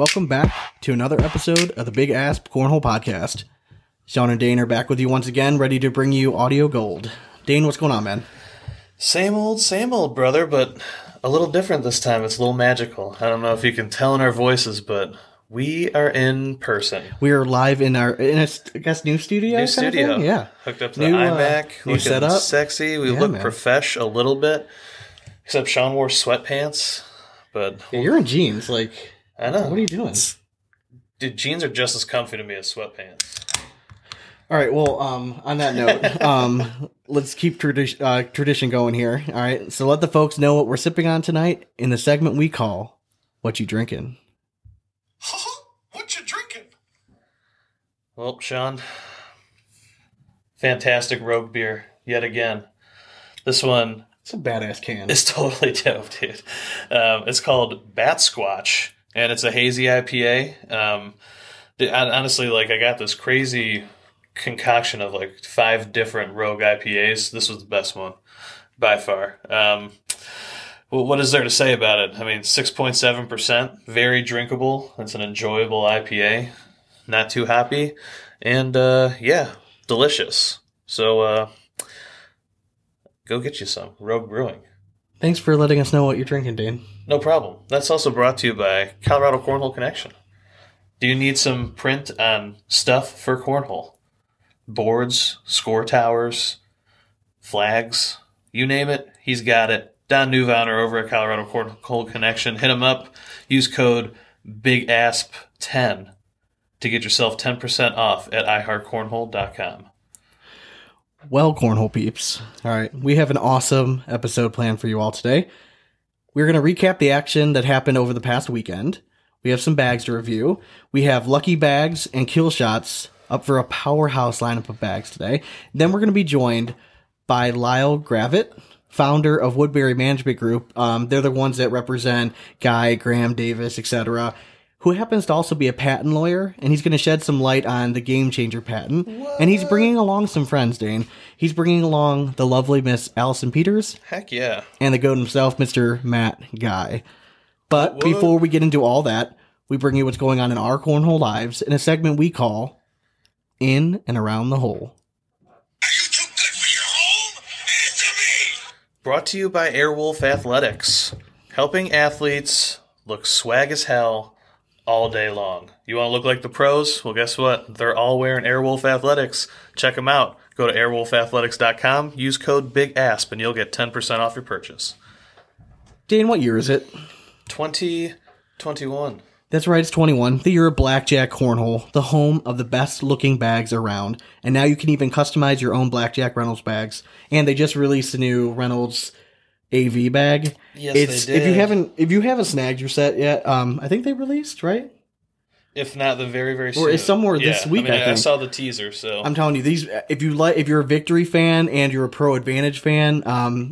Welcome back to another episode of the Big Asp Cornhole Podcast. Sean and Dane are back with you once again, ready to bring you audio gold. Dane, what's going on, man? Same old, brother, but a little different this time. It's a little magical. I don't know if you can tell in our voices, but we are in person. We are live in our, I guess, new studio? New studio. Yeah. Hooked up to the iMac. New setup. Looking sexy. We look profesh a little bit, except Sean wore sweatpants. But yeah, you're in jeans, like, I know. What are you doing? Dude, jeans are just as comfy to me as sweatpants. All right, well, on that note, let's keep tradition going here. All right, so let the folks know what we're sipping on tonight in the segment we call What You Drinkin'. What you drinkin'? Well, Sean, fantastic Rogue beer yet again. This one... It's a badass can. It's totally dope, dude. It's called Bat Squatch, and it's a hazy IPA. Honestly, like, I got this crazy concoction of like 5 different Rogue IPAs. This was the best one by far. Well, what is there to say about it? I mean, 6.7%, very drinkable. It's an enjoyable IPA, not too hoppy, and delicious. So, go get you some. Rogue Brewing. Thanks for letting us know what you're drinking, Dane. No problem. That's also brought to you by Colorado Cornhole Connection. Do you need some print on stuff for cornhole? Boards, score towers, flags, you name it, he's got it. Don Newvounder over at Colorado Cornhole Connection. Hit him up. Use code BIGASP10 to get yourself 10% off at iHeartCornhole.com. Well, cornhole peeps, all right, we have an awesome episode planned for you all today. We're going to recap the action that happened over the past weekend. We have some bags to review. We have Lucky Bags and Kill Shots up for a powerhouse lineup of bags today. Then we're going to be joined by Lyle Gravitt, founder of Woodbury Management Group. They're the ones that represent Guy, Graham, Davis, etc., who happens to also be a patent lawyer, and he's going to shed some light on the Game Changer patent. What? And he's bringing along some friends, Dane. He's bringing along the lovely Miss Allison Peters. Heck yeah. And the goat himself, Mr. Matt Guy. But what? Before we get into all that, we bring you what's going on in our cornhole lives in a segment we call In and Around the Hole. Are you too good for your home? Answer me! Brought to you by Airwolf Athletics. Helping athletes look swag as hell all day long. You want to look like the pros? Well, guess what? They're all wearing Airwolf Athletics. Check them out. Go to airwolfathletics.com. Use code BIGASP and you'll get 10% off your purchase. Dane, what year is it? 2021. That's right, it's 21. The year of Blackjack Cornhole, the home of the best looking bags around. And now you can even customize your own Blackjack Reynolds bags. And they just released a new Reynolds AV bag. Yes, they did. If you haven't snagged your set yet, I think they released, right? If not, the very soon. Or it's somewhere this week. I mean, I think. I saw the teaser. So I'm telling you, these. If you're a Victory fan and you're a Pro Advantage fan,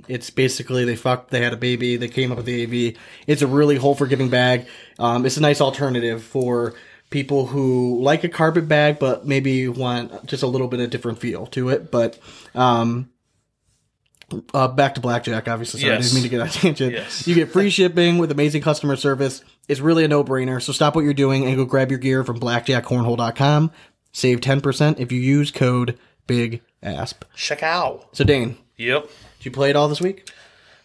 it's basically they had a baby. They came up with the AV. It's a really hole forgiving bag. It's a nice alternative for people who like a carpet bag, but maybe want just a little bit of different feel to it. But back to Blackjack, obviously. Sorry, yes. I didn't mean to get on tangent. Yes. You get free shipping with amazing customer service. It's really a no-brainer. So stop what you're doing and go grab your gear from blackjackcornhole.com. Save 10% if you use code BIGASP. Check out. So, Dane. Yep. Did you play it all this week?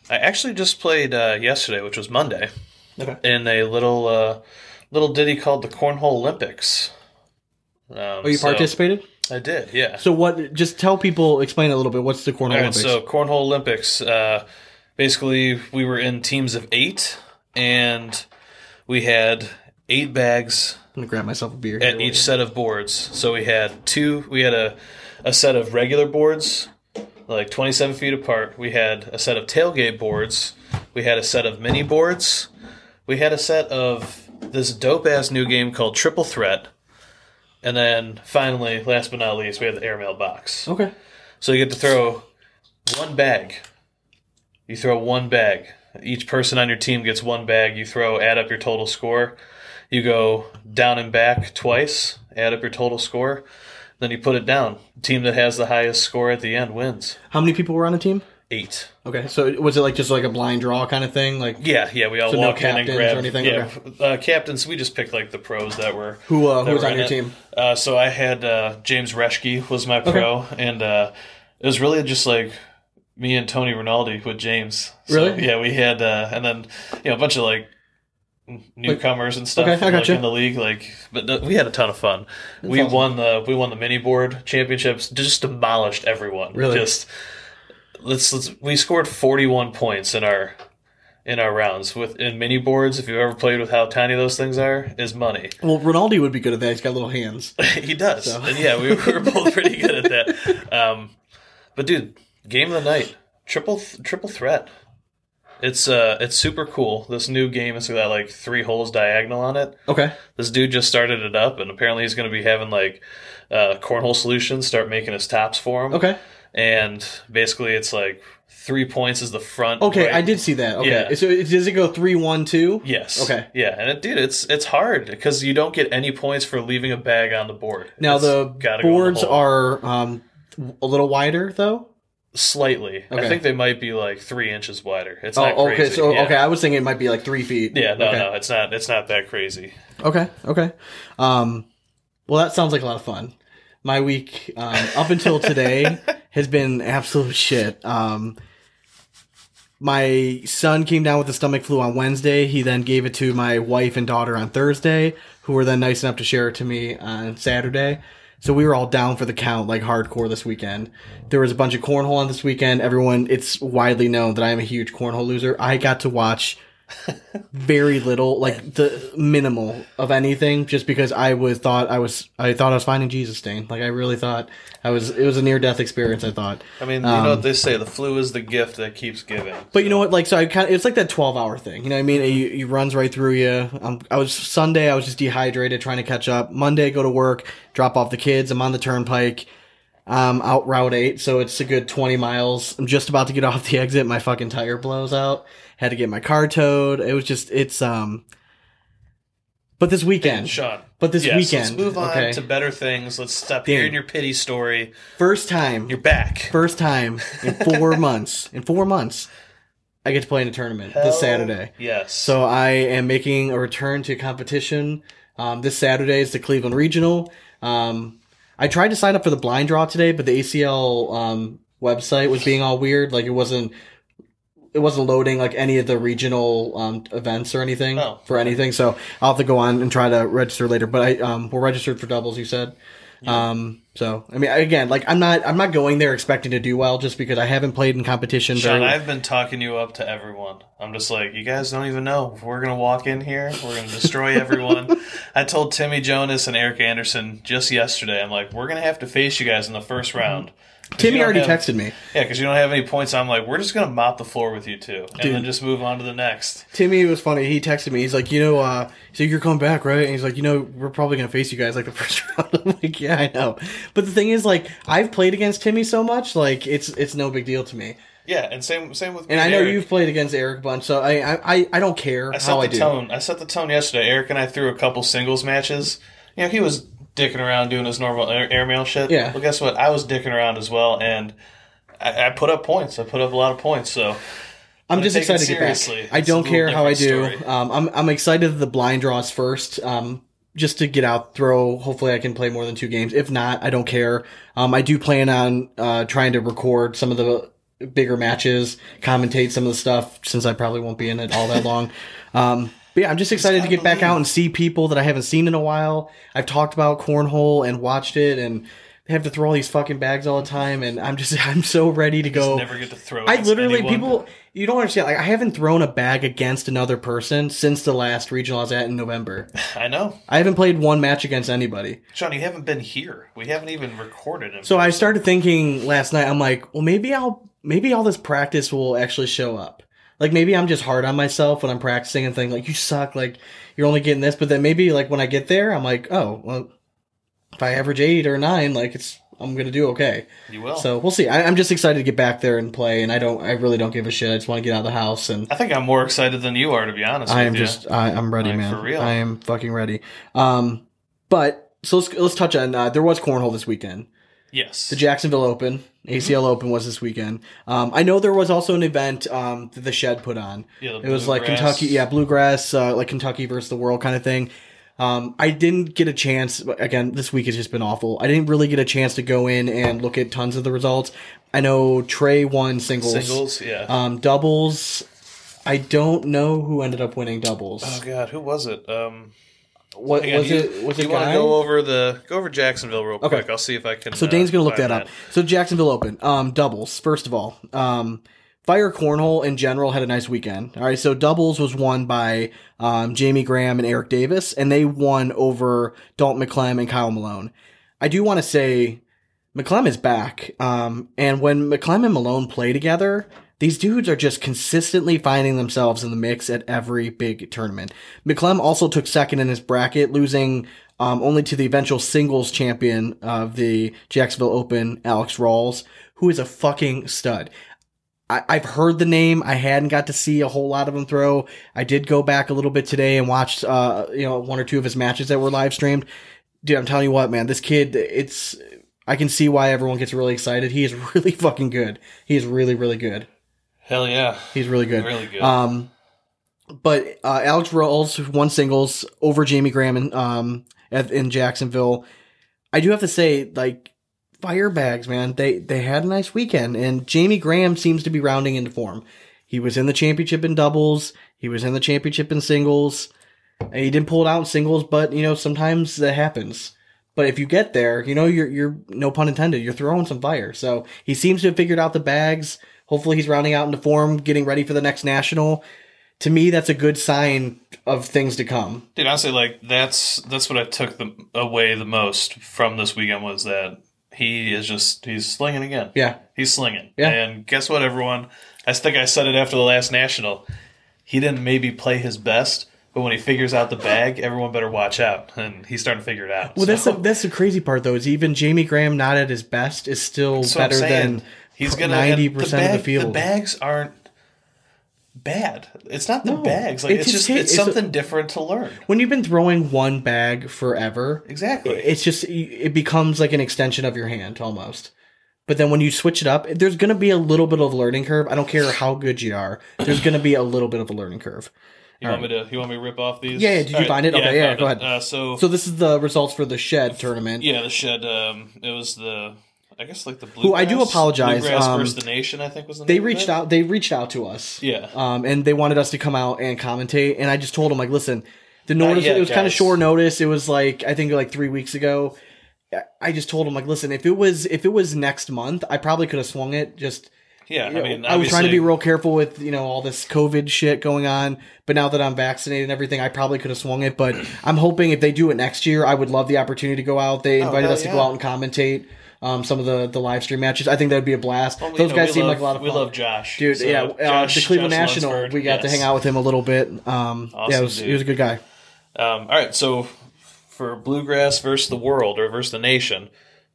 I actually just played yesterday, which was Monday, in a little ditty called the Cornhole Olympics. You participated? I did, yeah. So just tell people, explain a little bit, what's the Cornhole Olympics? So Cornhole Olympics, basically we were in teams of 8, and we had 8 bags. I'm going to grab myself a beer. At each set of boards. So we had a set of regular boards, like 27 feet apart. We had a set of tailgate boards. We had a set of mini boards. We had a set of this dope-ass new game called Triple Threat. And then, finally, last but not least, we have the airmail box. Okay. So you get to throw one bag. You throw one bag. Each person on your team gets one bag. You add up your total score. You go down and back twice, add up your total score. Then you put it down. The team that has the highest score at the end wins. How many people were on the team? 8. Okay, so was it like just like a blind draw kind of thing? Like yeah, we all so walked no in and grabbed. Or anything? Yeah, okay. Captains. We just picked like the pros that were. Who was on your team? So I had James Reschke was my pro, and it was really just like me and Tony Rinaldi with James. So, really? Yeah, we had and then a bunch of like newcomers and stuff in the league, but we had a ton of fun. That's awesome. We won the mini board championships. Just demolished everyone. Really? Just we scored 41 points in our rounds in mini boards. If you've ever played with how tiny those things are, is money. Well, Rinaldi would be good at that. He's got little hands. He does. So. And yeah, we were both pretty good at that. But dude, game of the night, triple threat. It's super cool. This new game has got like 3 holes diagonal on it. Okay. This dude just started it up, and apparently he's going to be having like Cornhole Solutions start making his tops for him. Okay. And basically it's like 3 points is the front. Okay, right. I did see that. Okay. Yeah. So does it go 3-1-2? Yes. Okay. Yeah, and it's hard because you don't get any points for leaving a bag on the board. Now the boards are a little wider though. Slightly. Okay. I think they might be like 3 inches wider. It's not crazy. Okay. So, yeah. Okay, I was thinking it might be like 3 feet. Yeah, no, it's not that crazy. Okay. Well, that sounds like a lot of fun. My week up until today has been absolute shit. My son came down with the stomach flu on Wednesday. He then gave it to my wife and daughter on Thursday, who were then nice enough to share it to me on Saturday. So we were all down for the count, like hardcore this weekend. There was a bunch of cornhole on this weekend. It's widely known that I am a huge cornhole loser. I got to watch very little, like the minimal of anything, just because I thought I was finding Jesus, Dane. Like I really thought it was a near-death experience, I thought. I mean, you know what they say, the flu is the gift that keeps giving. But You know what, like, so I kind of, it's like that 12-hour thing, you know what I mean? It runs right through you. Sunday, I was just dehydrated, trying to catch up. Monday, go to work, drop off the kids. I'm on the turnpike, out Route 8, so it's a good 20 miles. I'm just about to get off the exit. My fucking tire blows out. Had to get my car towed. It was just, but this weekend. Sean. But this weekend. Let's move on to better things. Let's stop hearing your pity story. First time. You're back. First time in 4 months. In 4 months, I get to play in a tournament this Saturday. Yes. So I am making a return to competition. This Saturday is the Cleveland Regional. I tried to sign up for the blind draw today, but the ACL website was being all weird. Like it wasn't loading like any of the regional events or anything for anything. So I'll have to go on and try to register later. But I we're registered for doubles, you said. Yeah. So I mean, again, like I'm not going there expecting to do well just because I haven't played in competition. Sean, I've been talking you up to everyone. I'm just like, you guys don't even know. We're gonna walk in here. We're gonna destroy everyone. I told Timmy Jonas and Eric Anderson just yesterday. I'm like, we're gonna have to face you guys in the first round. Timmy already texted me. Yeah, because you don't have any points. I'm like, we're just going to mop the floor with you two. And then just move on to the next. Timmy was funny. He texted me. He's like, so you're coming back, right? And he's like, we're probably going to face you guys like the first round. I'm like, yeah, I know. But the thing is, like, I've played against Timmy so much, like, it's no big deal to me. Yeah, and same with me and I know Eric. You've played against Eric a bunch, so I don't care how I do. I set the tone yesterday. Eric and I threw a couple singles matches. You know, he was dicking around doing his normal airmail shit. Yeah. Well, guess what? I was dicking around as well, and I put up points. I put up a lot of points, so I'm just excited to get back. I don't care how I do. I'm excited that the blind draws first, just to get out, throw. Hopefully I can play more than 2 games. If not, I don't care. I do plan on trying to record some of the bigger matches, commentate some of the stuff, since I probably won't be in it all that long. But yeah, I'm just excited to get back out and see people that I haven't seen in a while. I've talked about cornhole and watched it, and they have to throw all these fucking bags all the time, and I'm so ready to go. Just never get to throw. I literally you don't understand. Like I haven't thrown a bag against another person since the last regional I was at in November. I know. I haven't played one match against anybody. Sean, you haven't been here. We haven't even recorded it. So I started thinking last night. I'm like, well, maybe all this practice will actually show up. Like, maybe I'm just hard on myself when I'm practicing and thinking, like, you suck, like, you're only getting this. But then maybe, like, when I get there, I'm like, oh, well, if I average 8 or 9, like, I'm going to do okay. You will. So, we'll see. I'm just excited to get back there and play, and I really don't give a shit. I just want to get out of the house. And I think I'm more excited than you are, to be honest with you. I'm ready, like, man. For real. I am fucking ready. But, so let's touch on, there was cornhole this weekend. Yes. The Jacksonville Open. ACL Open was this weekend. I know there was also an event that the Shed put on. Yeah, it was like Kentucky, Bluegrass, like Kentucky versus the world kind of thing. I didn't get a chance. Again, this week has just been awful. I didn't really get a chance to go in and look at tons of the results. I know Trey won singles. Doubles. I don't know who ended up winning doubles. Oh God, who was it? What again, was you, it? Was you it want Guy? To go over Jacksonville real quick? I'll see if I can. So Dane's gonna look that up. So Jacksonville Open doubles first of all. Fire Cornhole in general had a nice weekend. All right, so doubles was won by Jamie Graham and Eric Davis, and they won over Dalton McClellan and Kyle Malone. I do want to say McClellan is back, and when McClellan and Malone play together, these dudes are just consistently finding themselves in the mix at every big tournament. McClellan also took second in his bracket, losing only to the eventual singles champion of the Jacksonville Open, Alex Rawls, who is a fucking stud. I've heard the name. I hadn't got to see a whole lot of him throw. I did go back a little bit today and watched one or two of his matches that were live streamed. Dude, I'm telling you what, man, this kid, I can see why everyone gets really excited. He is really fucking good. He is really, really good. Hell yeah. He's really good. Really good. But Alex Rawls won singles over Jamie Graham in Jacksonville. I do have to say, like, Fire Bags, man, they had a nice weekend, and Jamie Graham seems to be rounding into form. He was in the championship in doubles. He was in the championship in singles. And he didn't pull it out in singles, but, sometimes that happens. But if you get there, you're no pun intended, you're throwing some fire. So he seems to have figured out the bags. Hopefully he's rounding out into form, getting ready for the next national. To me, that's a good sign of things to come. Dude, honestly, like, that's what I took away the most from this weekend was that he is he's slinging again. Yeah. He's slinging. Yeah. And guess what, everyone? I think I said it after the last national. He didn't maybe play his best, but when he figures out the bag, everyone better watch out. And he's starting to figure it out. Well, that's the crazy part, though, is even Jamie Graham not at his best is still better than he's 90% of the field. The bags aren't bad. It's not the bags. Like, it's something different to learn. When you've been throwing one bag forever, exactly, it becomes like an extension of your hand almost. But then when you switch it up, there's going to be a little bit of a learning curve. I don't care how good you are. There's going to be a little bit of a learning curve. You want me to rip off these? Yeah. Did you find it? Okay. Yeah. Go ahead. So this is the results for the Shed tournament. Yeah, the Shed. It was the. I guess like the Bluegrass. Who I do apologize. Bluegrass versus the Nation, I think was the name. They reached out to us. Yeah. And they wanted us to come out and commentate. And I just told them, like, listen, the notice it was kind of short notice. It was like 3 weeks ago. I just told them, like, listen, if it was next month, I probably could have swung it. Just I was trying to be real careful with all this COVID shit going on. But now that I'm vaccinated and everything, I probably could have swung it. But I'm hoping if they do it next year, I would love the opportunity to go out. They invited us to go out and commentate. Some of the live stream matches. I think that would be a blast. Well, those guys seem like a lot of fun. We love Josh. Dude, so yeah. The Cleveland National, Lunsford, we got to hang out with him a little bit. Awesome, he was a good guy. All right, so for Bluegrass versus the world or versus the nation,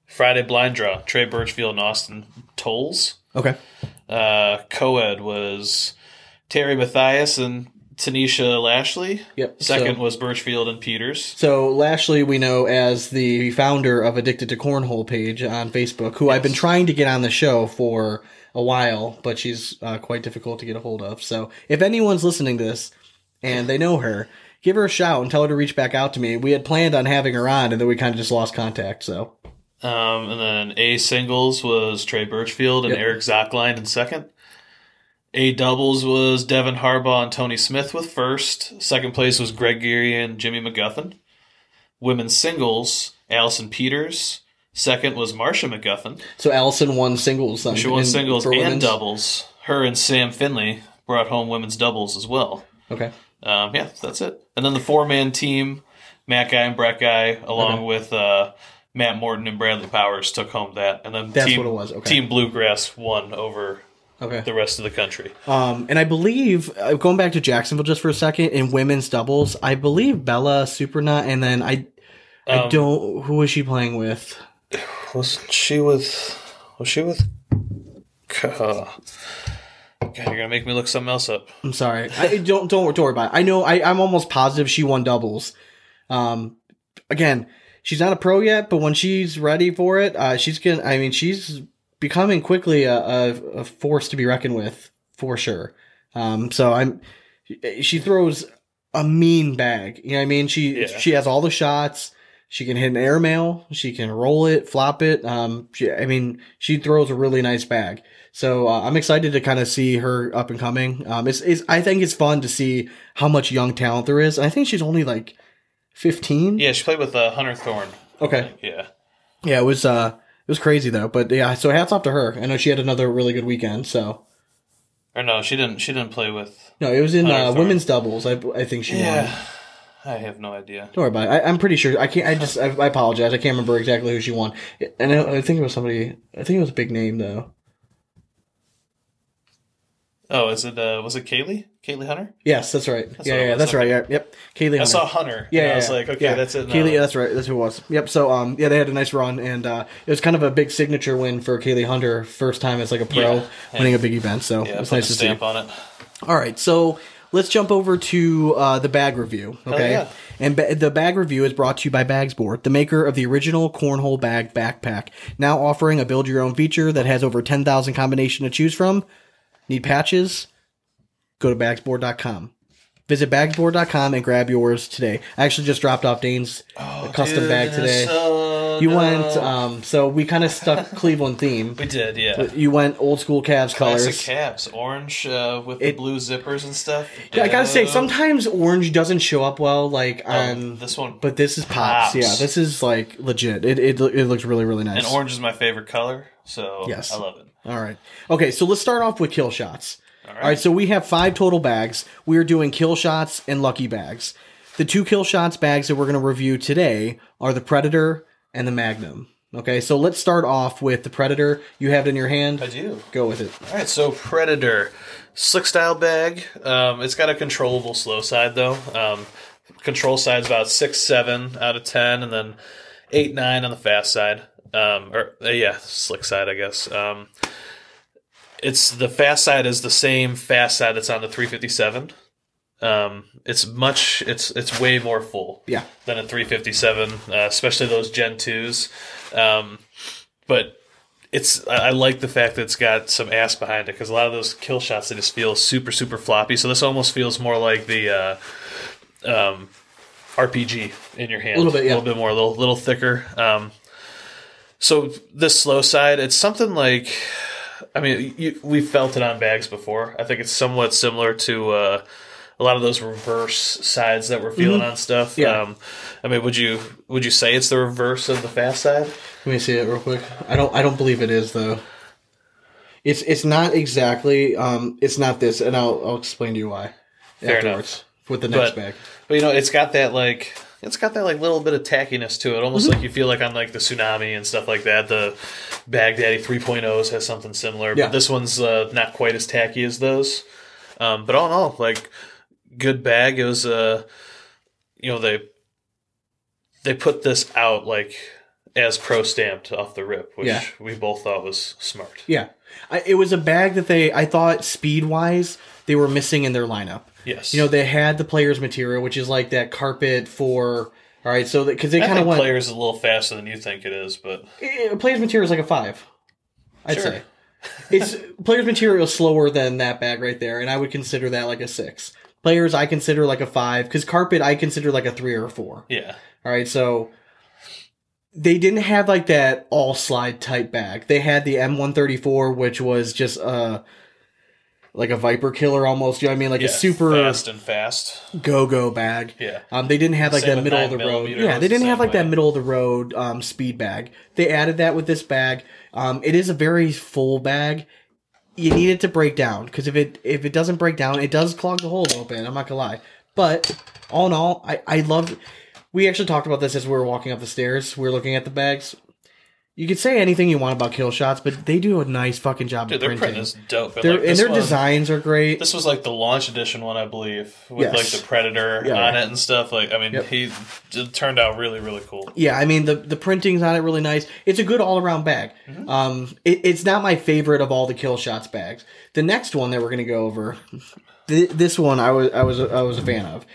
Friday blind draw, Trey Birchfield and Austin Tolles. Okay. Co-ed was Terry Mathias and Tanisha Lashley. Yep. Second was Birchfield and Peters. So Lashley we know as the founder of Addicted to Cornhole page on Facebook, who I've been trying to get on the show for a while, but she's quite difficult to get a hold of. So if anyone's listening to this and they know her, give her a shout and tell her to reach back out to me. We had planned on having her on, and then we kind of just lost contact. So. And then A singles was Trey Birchfield and Eric Zockline in second. A doubles was Devin Harbaugh and Tony Smith with first. Second place was Greg Geary and Jimmy McGuffin. Women's singles, Allison Peters. Second was Marsha McGuffin. So Allison won singles. She won singles and doubles. Her and Sam Finley brought home women's doubles as well. Okay. That's it. And then the four-man team, Matt Guy and Brett Guy, along with Matt Morton and Bradley Powers, took home that. And then that's what it was. Okay. Team Bluegrass won over... Okay. The rest of the country. And I believe, going back to Jacksonville just for a second, in women's doubles, I believe Bella Supernut, and then I don't, who was she playing with? Was she with, God, you're going to make me look something else up. I'm sorry. Don't worry about it. I know, I'm almost positive she won doubles. Again, she's not a pro yet, but when she's ready for it, she's becoming quickly a force to be reckoned with for sure. She throws a mean bag. You know what I mean? She has all the shots. She can hit an airmail. She can roll it, flop it. She throws a really nice bag. So I'm excited to kind of see her up and coming. I think it's fun to see how much young talent there is. And I think she's only like 15. Yeah, she played with Hunter Thorne. Okay. Yeah. Yeah, it was crazy though. But yeah, so hats off to her. I know she had another really good weekend. So. Or no, she didn't play with. No, it was in women's doubles. I think she won. I have no idea. Don't worry about it. I'm pretty sure. I apologize. I can't remember exactly who she won. And I think it was somebody. I think it was a big name though. Oh, is it? Was it Kaylee? Kaylee Hunter? Yes, that's right. That's right. Yeah, yep. Kaylee Hunter. I saw Hunter. Yeah, and I was like, okay, that's it. Now. Kaylee, that's right. That's who it was. Yep. So, they had a nice run, and it was kind of a big signature win for Kaylee Hunter, first time as like a pro winning a big event. So it's nice to see. Stamp on it. All right, so let's jump over to the bag review. Okay, yeah. And the bag review is brought to you by Bagsport, the maker of the original cornhole bag backpack, now offering a build-your-own feature that has over 10,000 combinations to choose from. Need patches? Go to Bagsport.com. Visit Bagsport.com and grab yours today. I actually just dropped off Dane's custom bag today. You went, so we kind of stuck Cleveland theme. We did, yeah. You went old school Cavs colors. Classic Cavs, orange with the blue zippers and stuff. Yeah, I gotta say, sometimes orange doesn't show up well, like on this one. But this is pops. Yeah, this is like legit. It looks really, really nice. And orange is my favorite color, so yes. I love it. All right. Okay, so let's start off with Kill Shots. All right, so we have 5 total bags. We are doing Kill Shots and Lucky Bags. The 2 Kill Shots bags that we're going to review today are the Predator and the Magnum. Okay, so let's start off with the Predator. You have it in your hand. I do. Go with it. All right, so Predator. Slick style bag. It's got a controllable slow side, though. Control side's about 6-7 out of 10, and then 8-9 on the fast side. Slick side, I guess. It's the fast side is the same fast side that's on the 357. It's way more full than a 357, especially those Gen 2s. But I like the fact that it's got some ass behind it, because a lot of those Kill Shots, they just feel super, super floppy. So this almost feels more like the RPG in your hand. A little bit, yeah. A little bit more, a little thicker. So this slow side, it's something like... I mean, we've felt it on bags before. I think it's somewhat similar to a lot of those reverse sides that we're feeling on stuff. Yeah. Would you say it's the reverse of the fast side? Let me see it real quick. I don't believe it is though. It's not exactly. It's not this, and I'll explain to you why. Fair afterwards enough. With the next bag. But it's got that like. It's got that like little bit of tackiness to it, almost like you feel like on like the Tsunami and stuff like that. The Baghdaddy 3.0s has something similar, but this one's not quite as tacky as those. But all in all, like good bag. It was they put this out like as pro stamped off the rip, which we both thought was smart. Yeah, it was a bag that I thought speed wise they were missing in their lineup. Yes. They had the Players material, which is like that carpet for... All right, so... Because they kind of went... Players is a little faster than you think it is, but... Players material is like a 5, I'd say. It's Players material is slower than that bag right there, and I would consider that like a 6. Players, I consider like a 5, because carpet, I consider like a 3 or a 4. Yeah. All right, so... They didn't have like that all-slide type bag. They had the M134, which was just like a Viper killer almost, you know what I mean? Like a super... fast. Go-go bag. Yeah. They didn't have, like, that middle-of-the-road... Yeah, they didn't have, like, that middle-of-the-road speed bag. They added that with this bag. It is a very full bag. You need it to break down, because if it doesn't break down, it does clog the hole open, I'm not going to lie. But, all in all, I loved... We actually talked about this as we were walking up the stairs. We were looking at the bags. You could say anything you want about Kill Shots, but they do a nice fucking job of printing. Their print is dope. Their designs are great. This was like the launch edition one, I believe, with like the Predator on it and stuff. Like, I mean, it turned out really, really cool. Yeah, I mean, the printing's on it really nice. It's a good all-around bag. Mm-hmm. It's not my favorite of all the Kill Shots bags. The next one that we're going to go over, this one I was a fan of.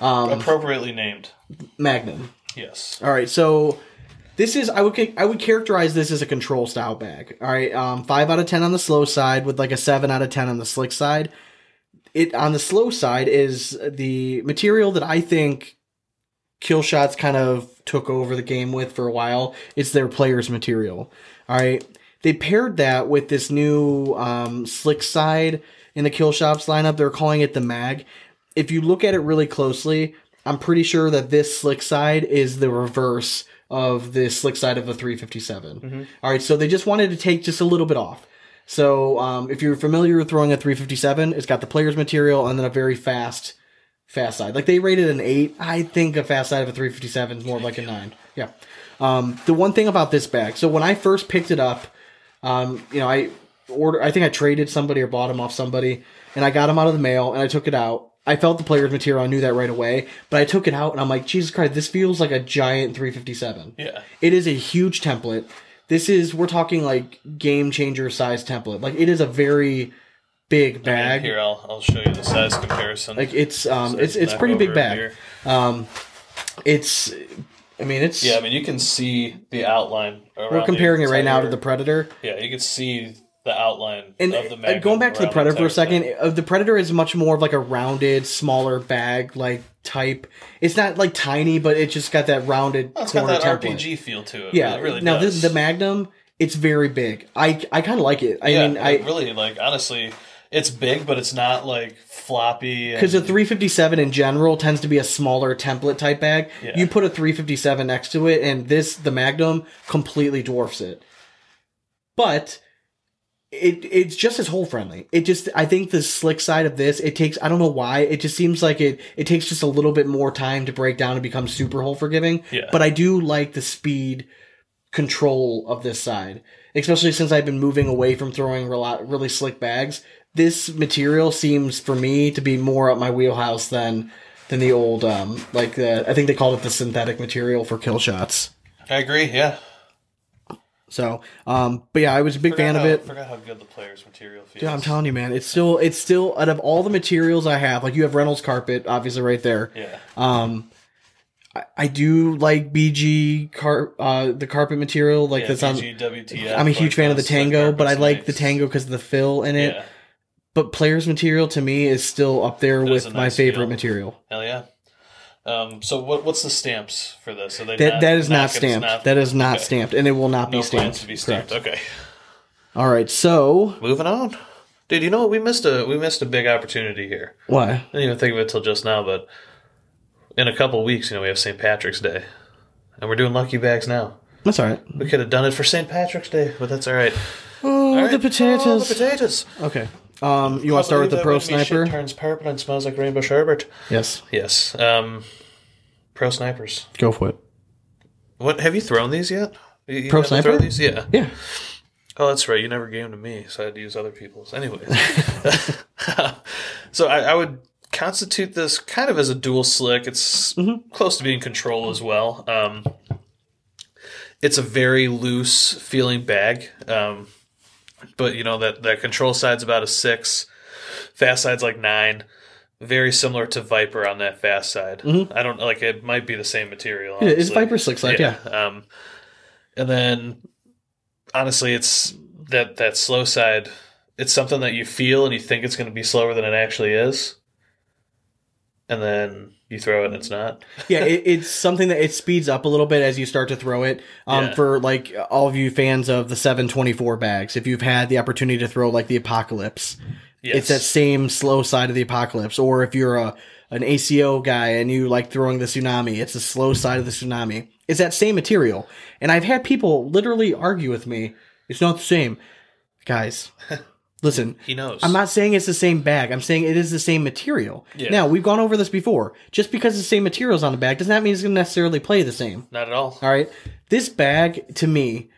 Appropriately named. Magnum. Yes. All right, so this is I would characterize this as a control style bag. All right, 5 out of 10 on the slow side with like a 7 out of 10 on the slick side. It on the slow side is the material that I think Kill Shots kind of took over the game with for a while. It's their players' material. All right, they paired that with this new slick side in the Kill Shots lineup. They're calling it the mag. If you look at it really closely, I'm pretty sure that this slick side is the reverse of the slick side of a 357. Mm-hmm. All right, so they just wanted to take just a little bit off. So if you're familiar with throwing a 357, it's got the player's material and then a very fast side. Like, they rated an 8. I think a fast side of a 357 is more like a 9. Yeah. The one thing about this bag, so when I first picked it up, I think I traded somebody or bought them off somebody, and I got them out of the mail, and I took it out. I felt the player's material. I knew that right away. But I took it out, and I'm like, Jesus Christ, this feels like a giant 357. Yeah. It is a huge template. We're talking like game-changer size template. Like, it is a very big bag. Here, I'll show you the size comparison. Like, it's pretty big bag. You can see the outline. We're comparing it right now to the Predator. Yeah, you can see the outline of the Magnum. Going back to the Predator for a second, the Predator is much more of like a rounded, smaller bag, like type. It's not like tiny, but it just got that rounded. It's got that template. RPG feel to it. Yeah, it really now does. This the Magnum. It's very big. I kind of like it. Honestly, it's big, but it's not like floppy. Because a 357 in general tends to be a smaller template type bag. Yeah. You put a 357 next to it, and the Magnum completely dwarfs it. But it's just as hole friendly. I think the slick side of this, I don't know why, it just seems like it takes just a little bit more time to break down and become super hole forgiving. Yeah. But I do like the speed control of this side, especially since I've been moving away from throwing really slick bags. This material seems for me to be more up my wheelhouse than the old I think they called it the synthetic material for Kill Shots. I agree. Yeah. So, I was a big fan of it. I forgot how good the player's material feels. Dude, I'm telling you, man, it's still out of all the materials I have. Like, you have Reynolds carpet, obviously, right there. Yeah. I do like BG the carpet material. Like, that's BG, WTF, I'm a huge fan of the Tango, but I like the Tango because of the fill in it. Yeah. But player's material to me is still up there with my favorite material. Hell yeah. So what's the stamps for this? That is not stamped. That is not stamped, and it will not be stamped. No plans to be stamped. Correct. Okay. All right. So moving on, dude. You know what? We missed a big opportunity here. Why? I didn't even think of it till just now, but in a couple of weeks, we have St. Patrick's Day, and we're doing Lucky Bags now. That's all right. We could have done it for St. Patrick's Day, but that's all right. Oh, all right. The potatoes! Oh, the potatoes! Okay. You want to start with the Pro Sniper? Shit turns purple and smells like rainbow sherbet. Yes. Yes. Pro Snipers. Go for it. What, have you thrown these yet? You Pro Sniper? Thrown these? Yeah. Yeah. Oh, that's right. You never gave them to me, so I had to use other people's. Anyways. So I would constitute this kind of as a dual slick. It's close to being control as well. It's a very loose feeling bag. But, that control side's about a 6. Fast side's like 9. Very similar to Viper on that fast side. Mm-hmm. I don't know. Like, it might be the same material. Honestly. It's Viper slick side, yeah. And then, honestly, it's that slow side. It's something that you feel and you think it's going to be slower than it actually is. And then you throw it and it's not. Yeah, it's something that it speeds up a little bit as you start to throw it. For like all of you fans of the 724 bags, if you've had the opportunity to throw like the Apocalypse, yes. It's that same slow side of the Apocalypse. Or if you're an ACO guy and you like throwing the Tsunami, it's the slow side of the Tsunami. It's that same material. And I've had people literally argue with me, it's not the same. Guys. Listen, he knows. I'm not saying it's the same bag. I'm saying it is the same material. Yeah. Now, we've gone over this before. Just because the same material is on the bag does not mean it's going to necessarily play the same. Not at all. All right? This bag, to me,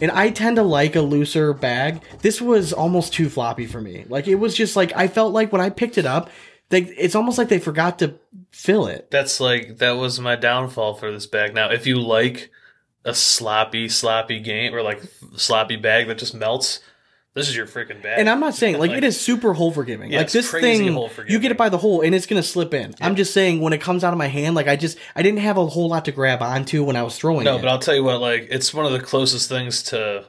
and I tend to like a looser bag, this was almost too floppy for me. Like, it was just like, I felt like when I picked it up, it's almost like they forgot to fill it. That was my downfall for this bag. Now, if you like a sloppy game or like sloppy bag that just melts, This is your freaking bag. And I'm not saying, like, it is super hole forgiving. Yeah, like, this thing, you get it by the hole, and it's going to slip in. Yeah. I'm just saying, when it comes out of my hand, like, I didn't have a whole lot to grab onto when I was throwing it. No, but I'll tell you what, like, it's one of the closest things to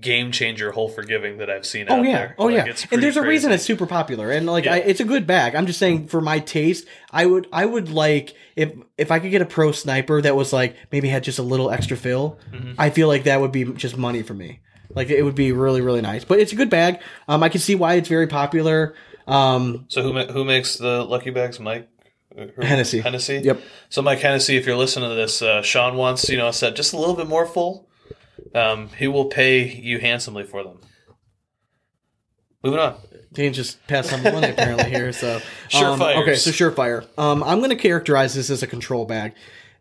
game changer hole forgiving that I've seen out there. Oh, yeah. And there's a reason it's super popular. And, like, it's a good bag. I'm just saying, for my taste, I would like, if I could get a Pro Sniper that was, like, maybe had just a little extra fill, mm-hmm. I feel like that would be just money for me. Like, it would be really, really nice. But it's a good bag. I can see why it's very popular. So who makes the Lucky Bags? Mike? Hennessy. Hennessy? Yep. So, Mike Hennessy, if you're listening to this, Sean wants, a set just a little bit more full. He will pay you handsomely for them. Moving on. They just passed on the money apparently here. So Surefire. Okay, so Surefire. I'm going to characterize this as a control bag.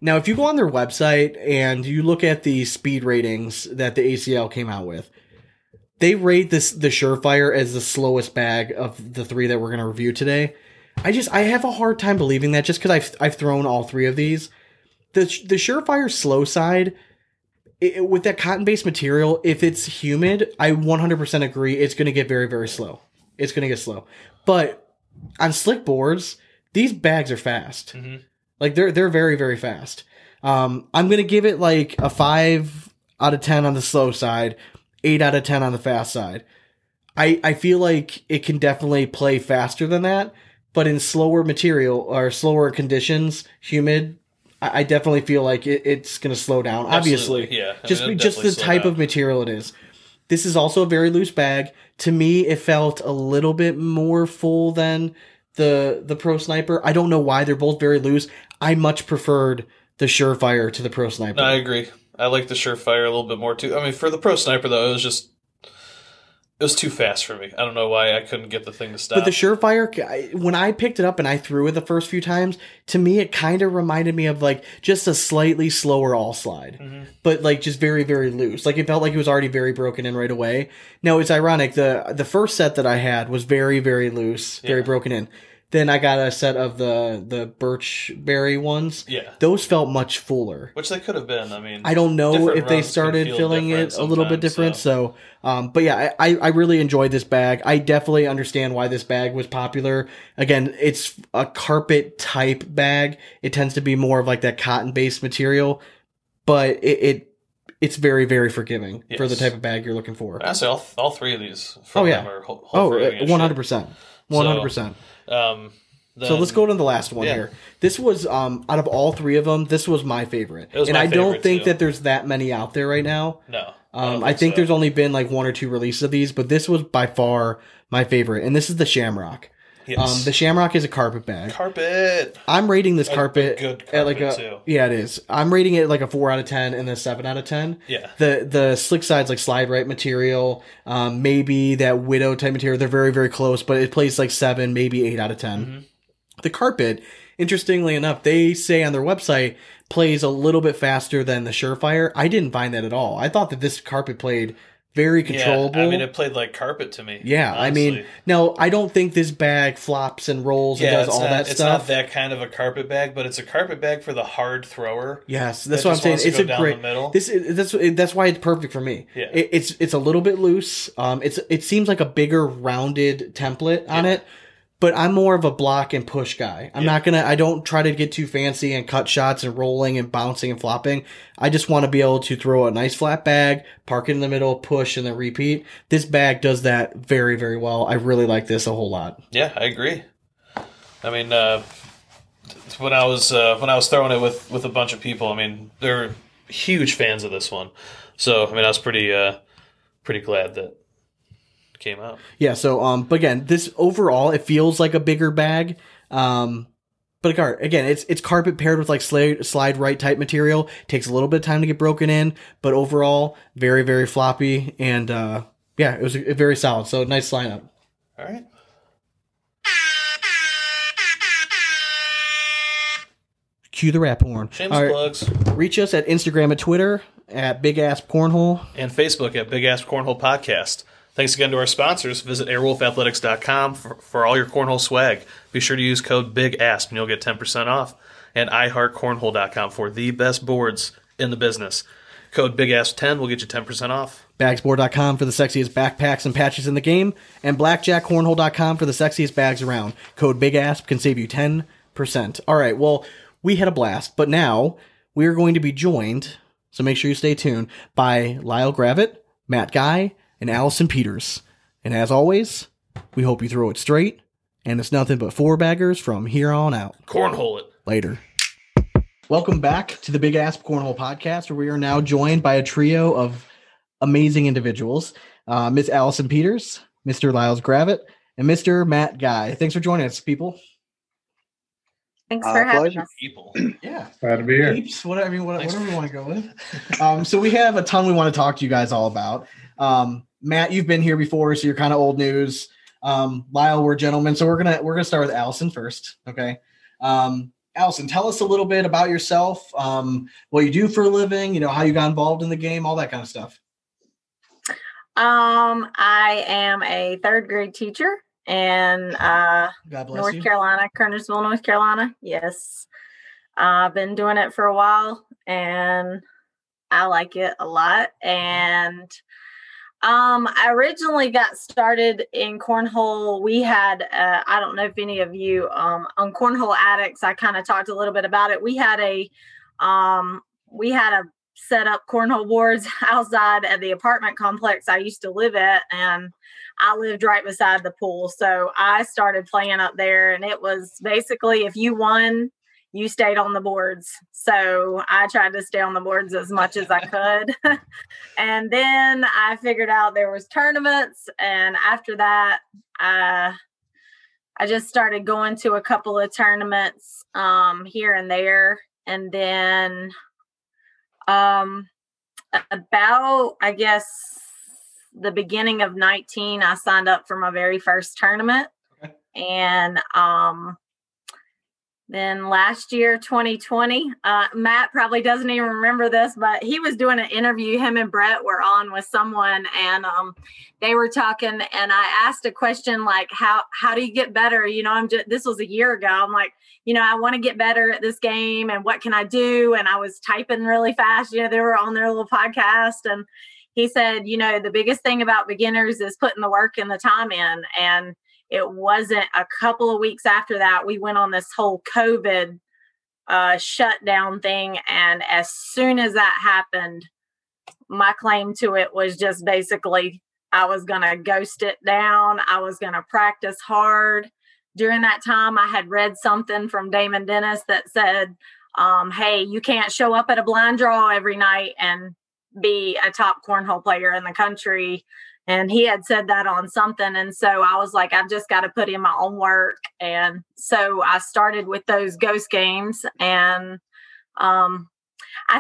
Now, if you go on their website and you look at the speed ratings that the ACL came out with, they rate the Surefire as the slowest bag of the three that we're going to review today. I have a hard time believing that just because I've thrown all three of these. The Surefire slow side, with that cotton-based material, if it's humid, I 100% agree it's going to get very, very slow. It's going to get slow. But on slick boards, these bags are fast. Mm-hmm. Like, they're very, very fast. I'm going to give it, like, a 5 out of 10 on the slow side, 8 out of 10 on the fast side. I feel like it can definitely play faster than that, but in slower material or slower conditions, humid, I definitely feel like it's going to slow down, obviously. Absolutely, yeah. Just the type of material it is. This is also a very loose bag. To me, it felt a little bit more full than the Pro Sniper. I don't know why. They're both very loose. I much preferred the Surefire to the Pro Sniper. No, I agree. I like the Surefire a little bit more too. I mean, for the Pro Sniper though, it was too fast for me. I don't know why I couldn't get the thing to stop. But the Surefire, when I picked it up and I threw it the first few times, to me it kind of reminded me of like just a slightly slower all slide, mm-hmm. but like just very, very loose. Like it felt like it was already very broken in right away. Now it's ironic. The first set that I had was very, very loose, very broken in. Then I got a set of the birchberry ones. Yeah. Those felt much fuller. Which they could have been. I mean, I don't know if they started filling it a little bit different. So, but yeah, I really enjoyed this bag. I definitely understand why this bag was popular. Again, it's a carpet type bag. It tends to be more of like that cotton based material, but it's very, very forgiving for the type of bag you're looking for. I say all three of these. Them are whole 100%. 100%. So let's go to the last one here. This was, out of all three of them, this was my favorite. And I don't think that there's that many out there right now. No. I think there's only been like one or two releases of these, but this was by far my favorite. And this is the Shamrock. Yes. The Shamrock is a carpet bag. I'm rating this carpet at like a too. Yeah, it is. I'm rating it like a 4 out of 10 and a 7 out of 10. Yeah. The slick side's like slide right material, maybe that widow type material. They're very, very close, but it plays like 7, maybe 8 out of 10. Mm-hmm. The carpet, interestingly enough, they say on their website plays a little bit faster than the Surefire. I didn't find that at all. I thought that this carpet played very controllable. Yeah, I mean, it played like carpet to me. Yeah, honestly. I mean, now, I don't think this bag flops and rolls and does all that stuff. It's not that kind of a carpet bag, but it's a carpet bag for the hard thrower. Yes, that's what I'm saying. It's a great middle. That's why it's perfect for me. Yeah. It's a little bit loose. It seems like a bigger rounded template on it, but I'm more of a block and push guy. I'm not going to, I don't try to get too fancy and cut shots and rolling and bouncing and flopping. I just want to be able to throw a nice flat bag, park it in the middle, push, and then repeat. This bag does that very, very well. I really like this a whole lot. Yeah, I agree. I mean, when I was throwing it with a bunch of people, I mean, they're huge fans of this one. So, I mean, I was pretty glad that came out. Yeah, so but again, this overall it feels like a bigger bag. But again, it's carpet paired with like slide right type material. Takes a little bit of time to get broken in, but overall very, very floppy and it was very solid. So nice lineup. All right. Cue the rap horn. Shameless plugs. Reach us at Instagram and Twitter at Big Ass Cornhole and Facebook at Big Ass Cornhole Podcast. Thanks again to our sponsors. Visit airwolfathletics.com for all your cornhole swag. Be sure to use code BIGASP and you'll get 10% off. And iHeartCornhole.com for the best boards in the business. Code BIGASP10 will get you 10% off. Bagsboard.com for the sexiest backpacks and patches in the game, and BlackjackCornhole.com for the sexiest bags around. Code BIGASP can save you 10%. All right, well, we had a blast, but now we are going to be joined, so make sure you stay tuned, by Lyle Gravitt, Matt Guy, and Allison Peters. And as always, we hope you throw it straight, and it's nothing but four baggers from here on out. Cornhole it. Later. Welcome back to the Big Asp Cornhole Podcast, where we are now joined by a trio of amazing individuals, Miss Allison Peters, Mr. Lyle Gravitt, and Mr. Matt Guy. Thanks for joining us, people. Thanks for having us. People. Yeah. Glad to be here. Peeps, whatever we want to go with. So we have a ton we want to talk to you guys all about. Matt, you've been here before, so you're kind of old news. Lyle, we're gentlemen, so we're gonna start with Allison first. Okay. Allison, tell us a little bit about yourself, what you do for a living, how you got involved in the game, all that kind of stuff. I am a third grade teacher in Kernersville, North Carolina. Yes. I've been doing it for a while and I like it a lot. And I originally got started in cornhole. We had, I don't know if any of you on Cornhole Addicts, I kind of talked a little bit about it. We had a set up cornhole boards outside at the apartment complex I used to live at, and I lived right beside the pool. So I started playing up there, and it was basically if you won, you stayed on the boards. So I tried to stay on the boards as much as I could. And then I figured out there was tournaments, and after that, I just started going to a couple of tournaments here and there, and then about, I guess, the beginning of 19, I signed up for my very first tournament. Okay. And then last year, 2020, Matt probably doesn't even remember this, but he was doing an interview. Him and Brett were on with someone, and they were talking, and I asked a question like, how do you get better? This was a year ago. I'm like, I want to get better at this game, and what can I do? And I was typing really fast. They were on their little podcast, and he said, the biggest thing about beginners is putting the work and the time in. And it wasn't a couple of weeks after that, we went on this whole COVID shutdown thing. And as soon as that happened, my claim to it was just basically I was going to ghost it down. I was going to practice hard. During that time, I had read something from Damon Dennis that said, hey, you can't show up at a blind draw every night and be a top cornhole player in the country. And he had said that on something. And so I was like, I've just got to put in my own work. And so I started with those ghost games. And I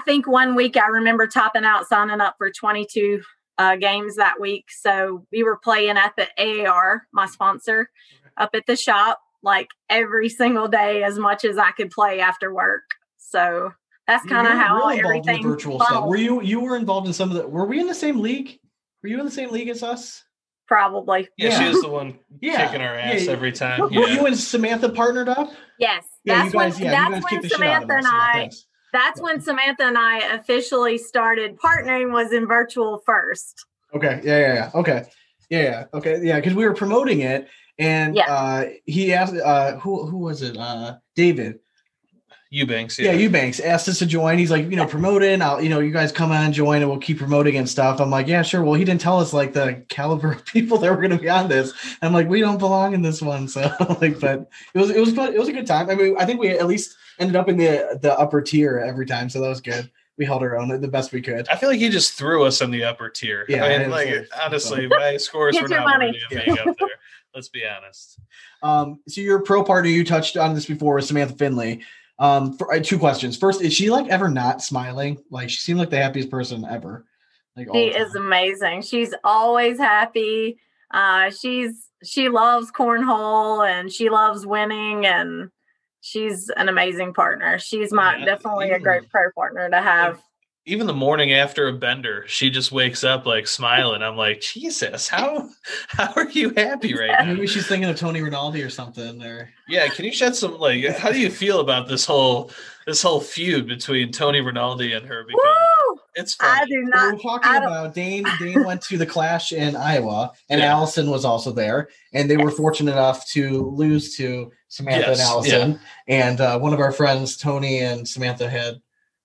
think one week I remember topping out, signing up for 22 games that week. So we were playing at the AAR, my sponsor, up at the shop, like every single day, as much as I could play after work. So that's kind of how everything virtual stuff. Were you were involved in some of the, were we in the same league? Were you in the same league as us? Probably. Yeah, she was the one kicking our ass every time. Yeah. Were you and Samantha partnered up? Yes. That's when Samantha and I officially started partnering, was in virtual first. Okay. Yeah. Okay. Yeah. Okay. Yeah. Because we were promoting it, and he asked, who was it? David Eubanks. Yeah. Eubanks asked us to join. He's like, promote it. I'll, you guys come on and join, and we'll keep promoting and stuff. I'm like, yeah, sure. Well, he didn't tell us like the caliber of people that were going to be on this. I'm like, we don't belong in this one. So but it was fun. It was a good time. I mean, I think we at least ended up in the upper tier every time. So that was good. We held our own the best we could. I feel like he just threw us in the upper tier. Yeah. I mean, honestly, my scores were not really big up there. Let's be honest. So your pro partner, you touched on this before, with Samantha Finley. Two questions. First, is she like ever not smiling? Like she seemed like the happiest person ever. Like she is amazing. She's always happy. She loves cornhole and she loves winning, and she's an amazing partner. She's definitely a great pro partner to have. Even the morning after a bender, she just wakes up like smiling. I'm like, Jesus, how are you happy right now? Maybe she's thinking of Tony Rinaldi or something. Or yeah, can you shed some how do you feel about this whole feud between Tony Rinaldi and her? Because It's funny. I do not. We were talking about Dane went to the Clash in Iowa, and Allison was also there, and they were fortunate enough to lose to Samantha and Allison. Yeah. And one of our friends, Tony and Samantha, had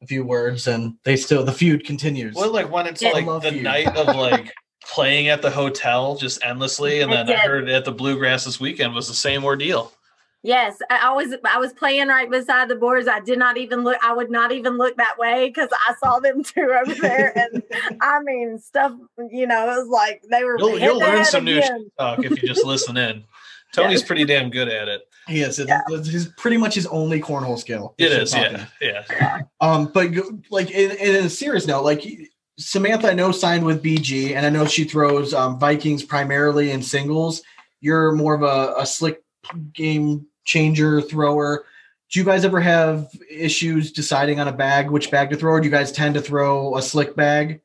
a few words, and they still the feud continues. Well, like when it's like the feud. Night of like playing at the hotel just endlessly, and then I heard at the Bluegrass this weekend was the same ordeal. Yes, I was playing right beside the boards. I did not even look. I would not even look that way because I saw them too over there. And I mean, stuff. You know, it was like they were. You'll learn some new talk if you just listen in. Tony's pretty damn good at it. He is. It's pretty much his only cornhole skill. It is. Yeah. But like in a serious note, like Samantha, I know signed with BG, and I know she throws Vikings primarily in singles. You're more of a slick game changer thrower. Do you guys ever have issues deciding on a bag, which bag to throw, or do you guys tend to throw a slick bag?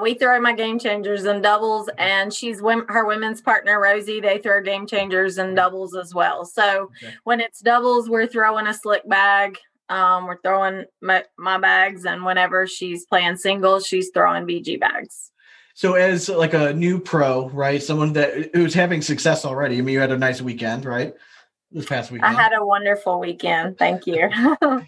We throw my game changers and doubles, and she's her women's partner Rosie. They throw game changers and doubles as well. So when it's doubles, we're throwing a slick bag. We're throwing my bags, and whenever she's playing singles, she's throwing BG bags. So as like a new pro, right? Someone who's having success already. I mean, you had a nice weekend, right? This past weekend. I had a wonderful weekend. Thank you.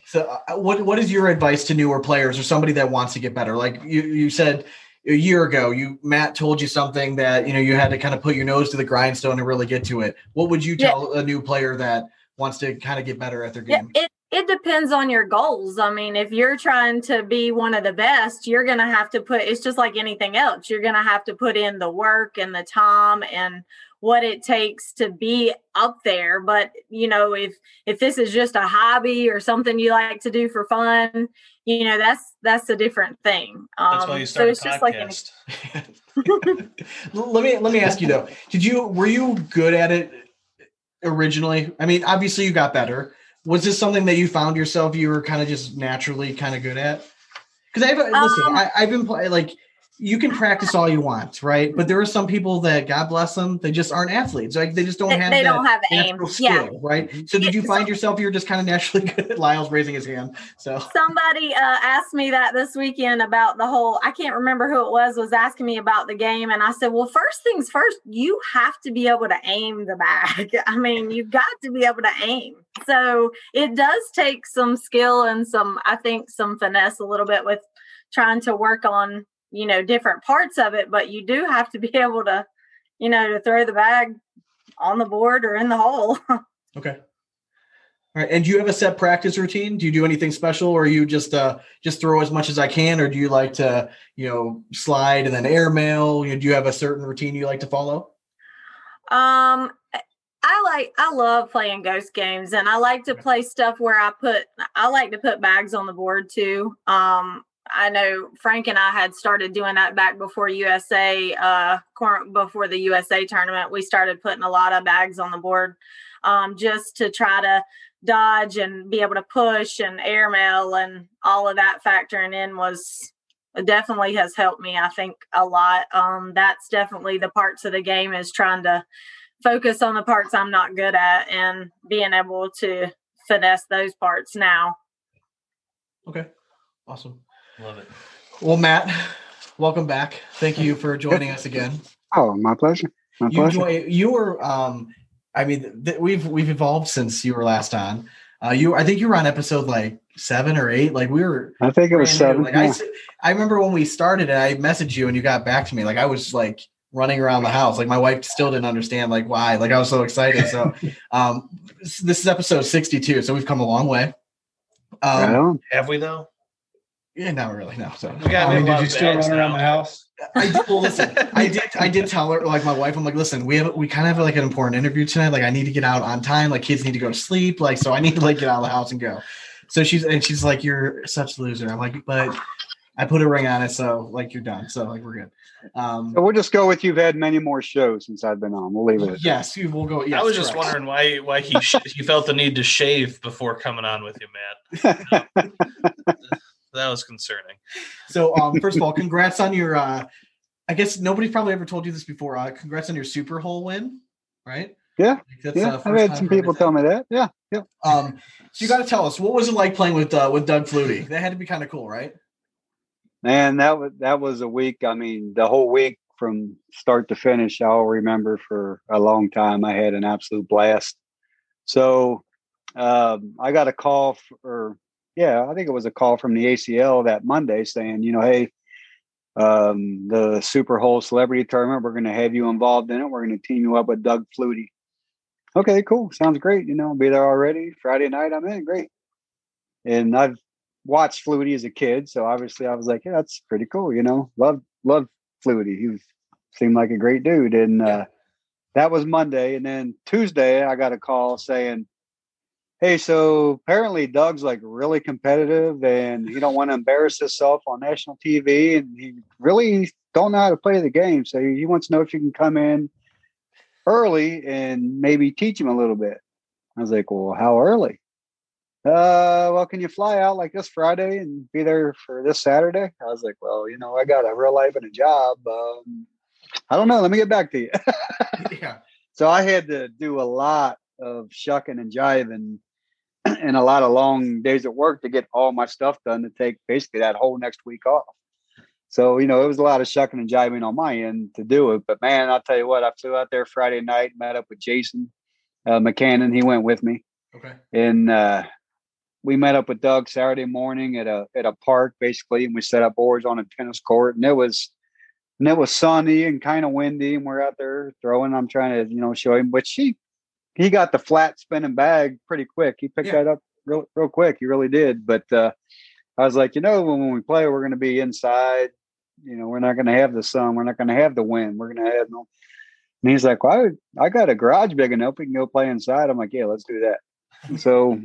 So what is your advice to newer players or somebody that wants to get better? Like you said a year ago, Matt told you something that, you know, you had to kind of put your nose to the grindstone and really get to it. What would you tell a new player that wants to kind of get better at their game? It depends on your goals. I mean, if you're trying to be one of the best, you're going to have to it's just like anything else. You're going to have to put in the work and the time and what it takes to be up there. But, you know, if this is just a hobby or something you like to do for fun, you know, that's a different thing. That's why you start a podcast. Let me ask you though, were you good at it originally? I mean, obviously you got better. Was this something that you found yourself you were kind of just naturally kind of good at? Because I've been playing, like, you can practice all you want, right? But there are some people that, God bless them, they just aren't athletes. Like they don't have aim skill, right? So did you find yourself you're just kind of naturally good at? Lyle's raising his hand. So somebody asked me that this weekend about the whole. I can't remember who it was asking me about the game, and I said, "Well, first things first, you have to be able to aim the bag. I mean, you've got to be able to aim." So it does take some skill and some finesse a little bit with trying to work on, you know, different parts of it, but you do have to be able to, you know, to throw the bag on the board or in the hole. Okay. All right. And do you have a set practice routine? Do you do anything special, or you just throw as much as I can? Or do you like to, you know, slide and then airmail? Do you have a certain routine you like to follow? I love playing ghost games, and I like to play stuff where I like to put bags on the board too. I know Frank and I had started doing that back before before the USA tournament. We started putting a lot of bags on the board, just to try to dodge and be able to push and airmail, and all of that factoring in definitely has helped me, I think, a lot. That's definitely the parts of the game, is trying to focus on the parts I'm not good at and being able to finesse those parts now. Okay. Awesome. Love it. Well, Matt, welcome back. Thank you for joining us again. Oh, my pleasure. My pleasure. You were, we've evolved since you were last on. I think you were on episode like 7 or 8. Like I think it was 7. Like I remember when we started and I messaged you and you got back to me. Like I was like running around the house. Like my wife still didn't understand like why, like I was so excited. So this is episode 62. So we've come a long way. Right on. Have we though? Yeah, not really. No. So did you still run around the house? I did. Well, listen, I did tell her, like my wife, I'm like, listen, we kind of have like an important interview tonight. Like I need to get out on time. Like kids need to go to sleep. Like, so I need to like get out of the house and go. So she's like, you're such a loser. I'm like, but I put a ring on it, so like you're done. So like we're good. So we'll just go with you've had many more shows since I've been on. We'll leave it. Yes, we'll go. Yes, I was just wondering why he felt the need to shave before coming on with you, Matt. That was concerning. So first of all, congrats on your. I guess nobody's probably ever told you this before. Congrats on your Super Hole win, right? Yeah, I've had some people tell me that. Yeah. So you got to tell us, what was it like playing with Doug Flutie? That had to be kind of cool, right? Man, that was a week. I mean, the whole week from start to finish, I'll remember for a long time. I had an absolute blast. So I got a call, I think it was a call from the ACL that Monday saying, you know, hey, the Super Hole Celebrity Tournament, we're going to have you involved in it. We're going to team you up with Doug Flutie. Okay, cool. Sounds great. You know, be there already. Friday night, I'm in. Great. And I've watched Flutie as a kid. So obviously I was like, yeah, that's pretty cool. You know, love Flutie. He seemed like a great dude. And that was Monday. And then Tuesday, I got a call saying, hey, so apparently Doug's like really competitive and he don't want to embarrass himself on national TV and he really don't know how to play the game. So he wants to know if you can come in early and maybe teach him a little bit. I was like, well, how early? Well, can you fly out like this Friday and be there for this Saturday? I was like, well, you know, I got a real life and a job. I don't know. Let me get back to you. Yeah. So I had to do a lot of shucking and jiving and a lot of long days at work to get all my stuff done to take basically that whole next week off. So, you know, it was a lot of shucking and jiving on my end to do it. But man, I'll tell you what, I flew out there Friday night, met up with Jason McCannon. He went with me. Okay. And we met up with Doug Saturday morning at a park basically. And we set up boards on a tennis court, and it was sunny and kind of windy. And we're out there throwing, I'm trying to, you know, show him, which he got the flat spinning bag pretty quick. He picked that up real quick. He really did. But I was like, you know, when we play, we're going to be inside. You know, we're not going to have the sun. We're not going to have the wind. We're going to have no. And he's like, well, I got a garage big enough. We can go play inside. I'm like, yeah, let's do that. So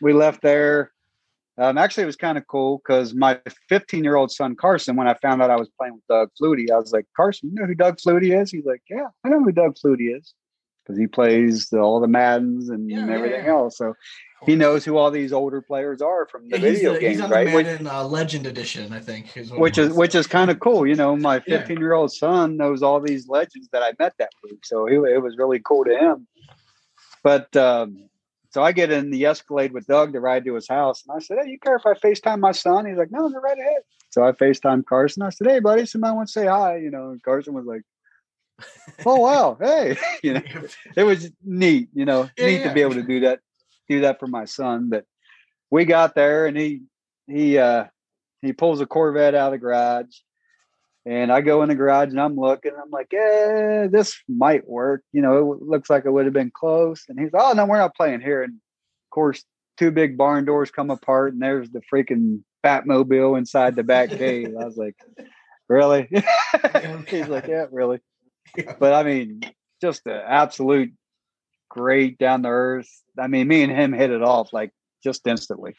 we left there. Actually, it was kind of cool because my 15-year-old son, Carson, when I found out I was playing with Doug Flutie, I was like, Carson, you know who Doug Flutie is? He's like, yeah, I know who Doug Flutie is. Because he plays all the Maddens and everything else. So he knows who all these older players are from the video games, he's on right? The Madden Legend Edition, I think. Which is kind of cool. You know, my 15-year-old son knows all these legends that I met that week. So it was really cool to him. But so I get in the Escalade with Doug to ride to his house. And I said, hey, you care if I FaceTime my son? He's like, no, go right ahead. So I FaceTime Carson. I said, hey, buddy, somebody wants to say hi. You know, and Carson was like, oh wow, hey, you know, it was neat, you know, to be able to do that for my son. But we got there and he pulls a Corvette out of the garage, and I go in the garage and I'm looking, I'm like, yeah, this might work, you know, it looks like it would have been close. And he's, oh no, we're not playing here. And of course, two big barn doors come apart and there's the freaking Batmobile inside the back cave. I was like, really? He's like, yeah, really. But I mean, just an absolute great down to earth. I mean, me and him hit it off like just instantly.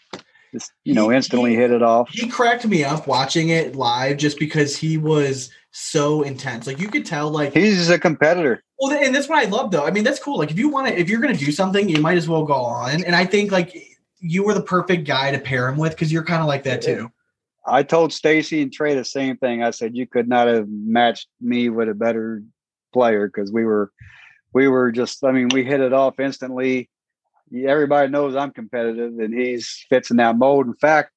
Just, you know, instantly hit it off. He cracked me up watching it live just because he was so intense. Like you could tell, like he's a competitor. Well, and that's what I love though. I mean, that's cool. Like if you're gonna do something, you might as well go on. And I think like you were the perfect guy to pair him with because you're kind of like that too. I told Stacy and Trey the same thing. I said, you could not have matched me with a better player because we were just, I mean, we hit it off instantly. Everybody knows I'm competitive and he fits in that mold. In fact,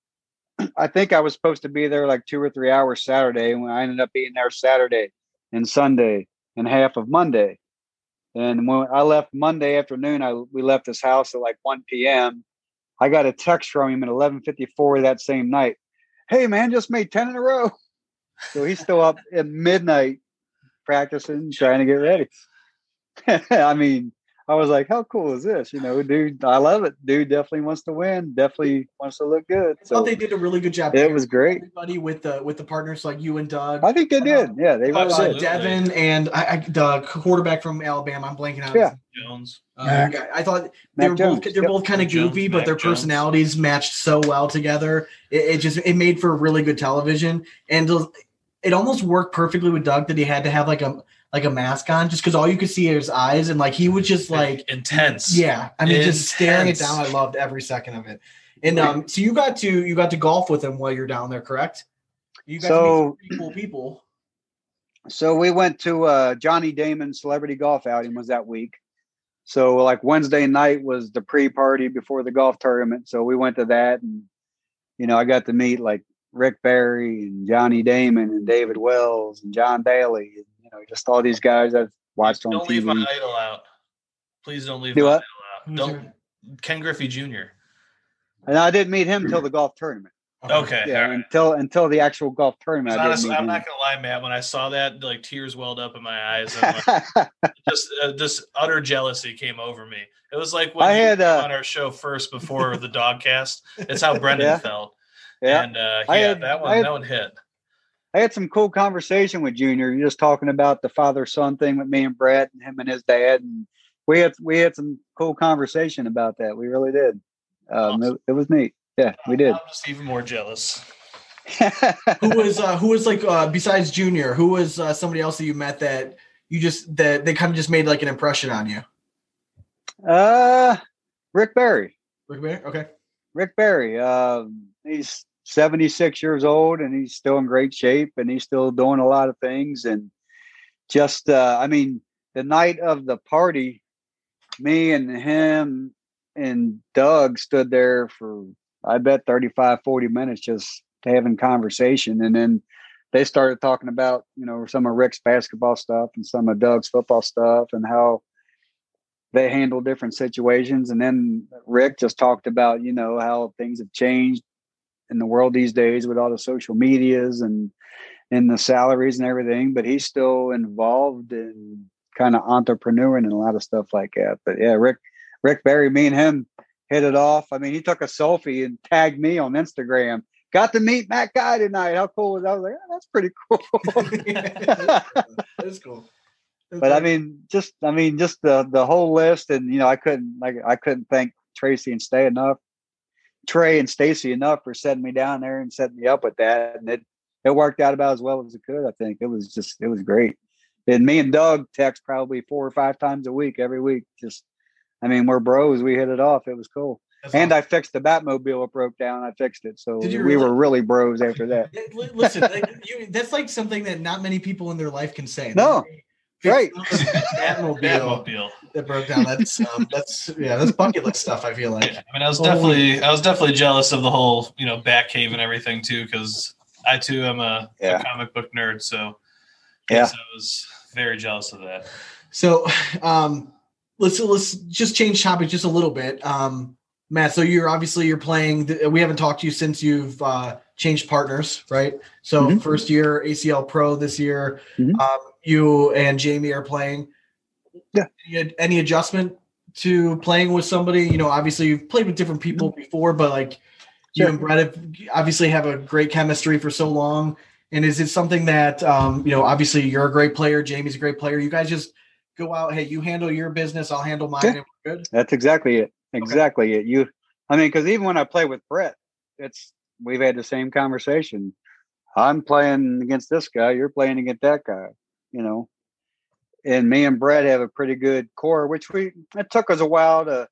I think I was supposed to be there like 2 or 3 hours Saturday, and I ended up being there Saturday and Sunday and half of Monday. And when I left Monday afternoon, we left his house at like 1 p.m. I got a text from him at 11:54 that same night. Hey man, just made 10 in a row. So he's still up at midnight practicing, trying to get ready. I mean, I was like, how cool is this? You know, dude, I love it. Dude definitely wants to win. Definitely wants to look good. I thought they did a really good job. It was great. Everybody with the partners like you and Doug. I think they did. Yeah, they were Devin and the quarterback from Alabama. I'm blanking out. Yeah. Jones. I thought they're both kind of goofy, but their personalities matched so well together. It made for really good television, and it almost worked perfectly with Doug that he had to have like a mask on just because all you could see is his eyes, and like he was just like intense. Yeah, I mean, just staring it down. I loved every second of it. And so you got to golf with him while you're down there, correct? You got to meet some cool people. So we went to Johnny Damon's celebrity golf outing was that week. So like Wednesday night was the pre-party before the golf tournament. So we went to that, and, you know, I got to meet like Rick Barry and Johnny Damon and David Wells and John Daly, and, you know, just all these guys I've watched on TV. Don't leave my idol out. Please don't leave my idol out. Don't. Ken Griffey Jr. And I didn't meet him till the golf tournament. Okay. Yeah, right. until the actual golf tournament. Honestly, I'm not gonna lie, Matt. When I saw that, like, tears welled up in my eyes. And, like, just utter jealousy came over me. It was like when I had on our show first before the dog cast. It's how Brendan felt. Yeah. And that one hit. I had some cool conversation with Junior. You're just talking about the father-son thing with me and Brad and him and his dad, and we had some cool conversation about that. We really did. Awesome. It was neat. Yeah, we did. I'm just even more jealous. Who was besides Junior, who was somebody else that you met that they kind of just made like an impression on you? Rick Barry. Rick Barry. Okay. Rick Barry. He's 76 years old and he's still in great shape and he's still doing a lot of things. And just, the night of the party, me and him and Doug stood there for, I bet, 35, 40 minutes just having conversation. And then they started talking about, you know, some of Rick's basketball stuff and some of Doug's football stuff and how they handle different situations. And then Rick just talked about, you know, how things have changed in the world these days with all the social medias and the salaries and everything. But he's still involved in kind of entrepreneuring and a lot of stuff like that. But yeah, Rick Barry, me and him hit it off. I mean, he took a selfie and tagged me on Instagram. Got to meet Matt Guy tonight. How cool was that? I was like, oh, that's pretty cool. That's cool. That's but cool. I mean, just the whole list, and you know, I couldn't thank Trey and Stacy enough for setting me down there and setting me up with that, and it worked out about as well as it could. I think it was great. And me and Doug text probably 4 or 5 times a week, every week, just. I mean, we're bros. We hit it off. It was cool. That's awesome. I fixed the Batmobile. It broke down. I fixed it. So we were really bros after that. Listen, that's like something that not many people in their life can say. No. Right. Batmobile that broke down. That's bucket list stuff, I feel like. Yeah, I mean, I was definitely jealous of the whole, you know, Batcave and everything too, because I too am a comic book nerd. So I was very jealous of that. So, Let's just change topic just a little bit, Matt. So you're playing. We haven't talked to you since you've changed partners, right? So mm-hmm. First year ACL Pro this year, mm-hmm. You and Jamie are playing. Yeah. Any adjustment to playing with somebody? You know, obviously you've played with different people mm-hmm. before, but like you and Brett obviously have a great chemistry for so long. And is it something that you know? Obviously you're a great player. Jamie's a great player. You guys just go out, hey, you handle your business, I'll handle mine, and we're good. That's exactly it. Exactly it. Because even when I play with Brett, we've had the same conversation. I'm playing against this guy, you're playing against that guy, you know. And me and Brett have a pretty good core, which it took us a while to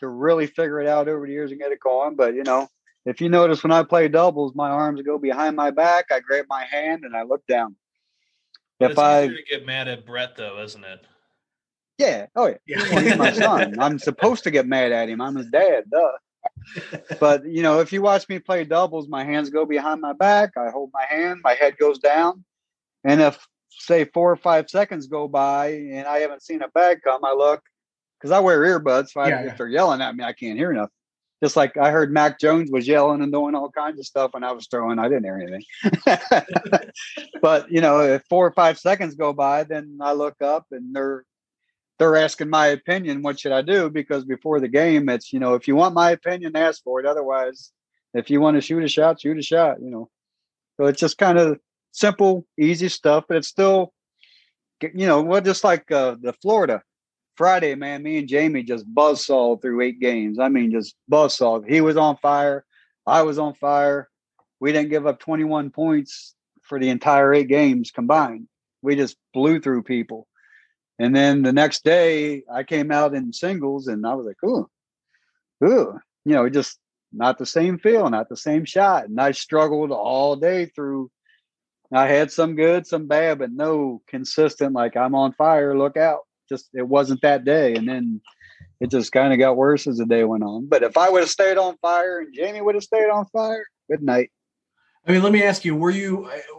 really figure it out over the years and get it going. But you know, if you notice when I play doubles, my arms go behind my back, I grab my hand and I look down. But it's easier to get mad at Brett, though, isn't it? Yeah. Oh, yeah. Well, he's my son. I'm supposed to get mad at him. I'm his dad. Duh. But, you know, if you watch me play doubles, my hands go behind my back. I hold my hand. My head goes down. And if, say, 4 or 5 seconds go by and I haven't seen a bag come, I look. Because I wear earbuds. If they're yelling at me, I can't hear enough. Just like I heard Mac Jones was yelling and doing all kinds of stuff when I was throwing. I didn't hear anything. But, you know, if 4 or 5 seconds go by, then I look up and they're asking my opinion. What should I do? Because before the game, it's, you know, if you want my opinion, ask for it. Otherwise, if you want to shoot a shot, you know. So it's just kind of simple, easy stuff. But it's still, you know, well, just like the Florida. Friday, man, me and Jamie just buzzsawed through 8 games. I mean, just buzzsawed. He was on fire. I was on fire. We didn't give up 21 points for the entire 8 games combined. We just blew through people. And then the next day, I came out in singles, and I was like, ooh. You know, just not the same feel, not the same shot. And I struggled all day through. I had some good, some bad, but no consistent, like, I'm on fire, look out. Just it wasn't that day, and then it just kind of got worse as the day went on. But if I would have stayed on fire and Jamie would have stayed on fire, good night. I mean, let me ask you,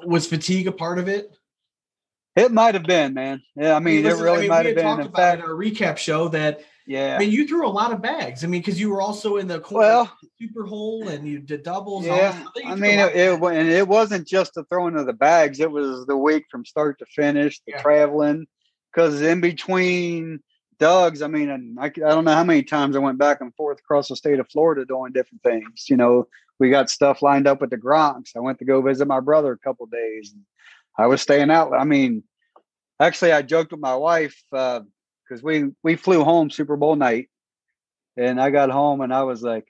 was fatigue a part of it? It might've been, man. Yeah. I mean, listen, it really might've been. In fact, in our recap show that, yeah, I mean, you threw a lot of bags. I mean, cause you were also in the corner, super hole, and you did doubles. Yeah. I mean, it wasn't just the throwing of the bags. It was the week from start to finish, the traveling, cause in between Doug's, I mean, and I don't know how many times I went back and forth across the state of Florida doing different things. You know, we got stuff lined up with the Gronks. I went to go visit my brother a couple of days. I was staying out. I mean, actually, I joked with my wife because we flew home Super Bowl night, and I got home and I was like,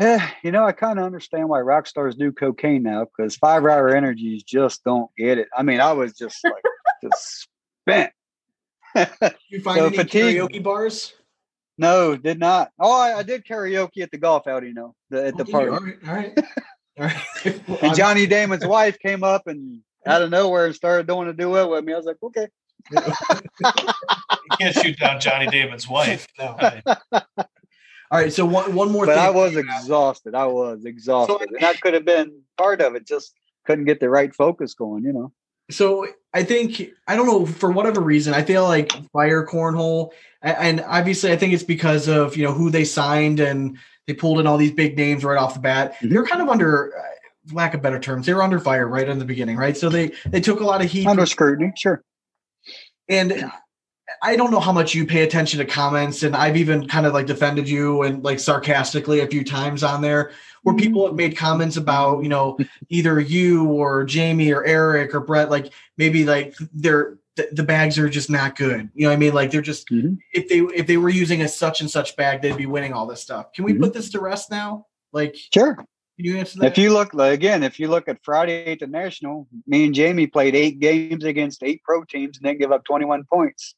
you know, I kind of understand why rock stars do cocaine now, because 5-hour energies just don't get it. I mean, I was just like just spent. You find any karaoke bars? No, did not. Oh, I did karaoke at the golf outing, though, at the party. All right. Well, and Johnny Damon's wife came up and out of nowhere and started doing a duet with me. I was like, okay. You can't shoot down Johnny Damon's wife. No. All right, so one more thing. But I was exhausted. So, and that could have been part of it. Just couldn't get the right focus going, you know. So I think, I don't know, for whatever reason, I feel like Fire Cornhole, and obviously I think it's because of, you know, who they signed and they pulled in all these big names right off the bat. They're kind of under, lack of better terms, they were under fire right in the beginning, right? So they took a lot of heat. Under scrutiny, sure. And I don't know how much you pay attention to comments, and I've even kind of like defended you and like sarcastically a few times on there, where people have made comments about, you know, either you or Jamie or Eric or Brett, like maybe like the bags are just not good. You know what I mean? Like they're just, if they were using a such and such bag, they'd be winning all this stuff. Can we put this to rest now? Like, sure. Can you answer that? If you look, if you look at Friday at the National, me and Jamie played 8 games against 8 pro teams and didn't give up 21 points.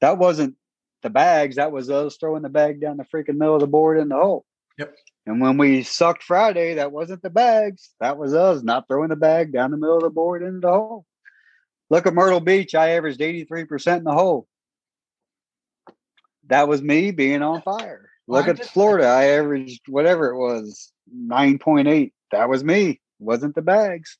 That wasn't the bags. That was us throwing the bag down the freaking middle of the board in the hole. Yep. And when we sucked Friday, that wasn't the bags. That was us not throwing the bag down the middle of the board into the hole. Look at Myrtle Beach. I averaged 83% in the hole. That was me being on fire. Look at Florida. I averaged whatever it was, 9.8. That was me. It wasn't the bags.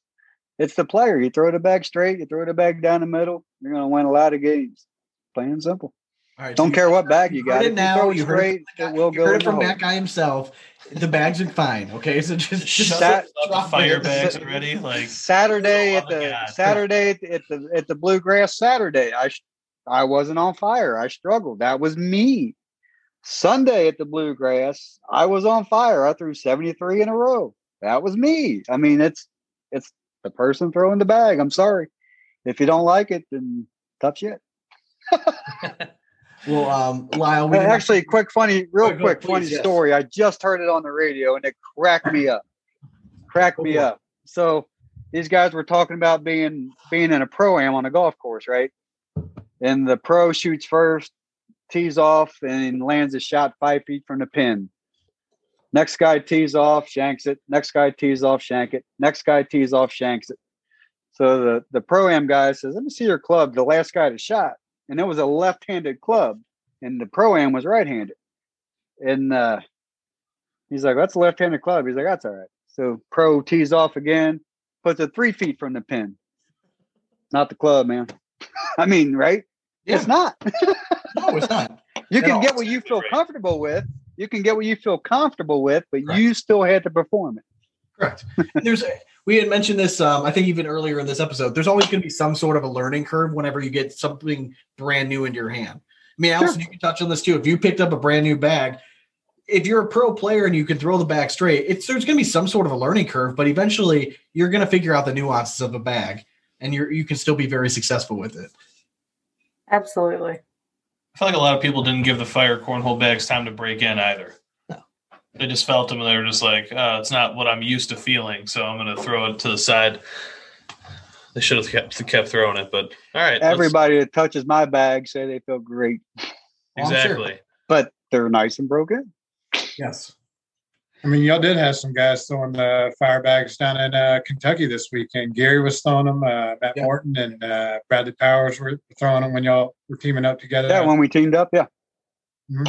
It's the player. You throw the bag straight. You throw the bag down the middle. You're going to win a lot of games. Plain and simple. All right, don't care what bag you got. You heard it from Matt Guy himself. The bags are fine. Okay, so just drop fire bags already. Like Saturday at the Bluegrass Saturday, I wasn't on fire. I struggled. That was me. Sunday at the Bluegrass, I was on fire. I threw 73 in a row. That was me. I mean, it's the person throwing the bag. I'm sorry. If you don't like it, then tough shit. Well, Lyle, quick, funny story. I just heard it on the radio and it cracked me up. So these guys were talking about being in a pro-am on a golf course, right? And the pro shoots first, tees off, and lands a shot 5 feet from the pin. Next guy tees off, shanks it. Next guy tees off, shank it. Next guy tees off, shanks it. So the pro-am guy says, let me see your club, the last guy to shot. And it was a left-handed club, and the pro-am was right-handed. And he's like, that's a left-handed club. He's like, that's all right. So pro tees off again, puts it 3 feet from the pin. Not the club, man. I mean, right? Yeah. It's not. No, it's not. You can get what you feel comfortable with. But you still had to perform it. Correct. We had mentioned this, I think even earlier in this episode, there's always going to be some sort of a learning curve whenever you get something brand new into your hand. I mean, Allison, you can touch on this too. If you picked up a brand new bag, if you're a pro player and you can throw the bag straight, there's going to be some sort of a learning curve, but eventually you're going to figure out the nuances of a bag and you can still be very successful with it. Absolutely. I feel like a lot of people didn't give the Fire Cornhole bags time to break in either. They just felt them and they were just like, it's not what I'm used to feeling, so I'm going to throw it to the side. They should have kept throwing it, but all right. Everybody that touches my bag say they feel great. Exactly. Sure. But they're nice and broken. Yes. I mean, y'all did have some guys throwing the fire bags down in Kentucky this weekend. Gary was throwing them, Matt Morton and Bradley Powers were throwing them when y'all were teaming up together. Yeah, when we teamed up, yeah. Mm-hmm.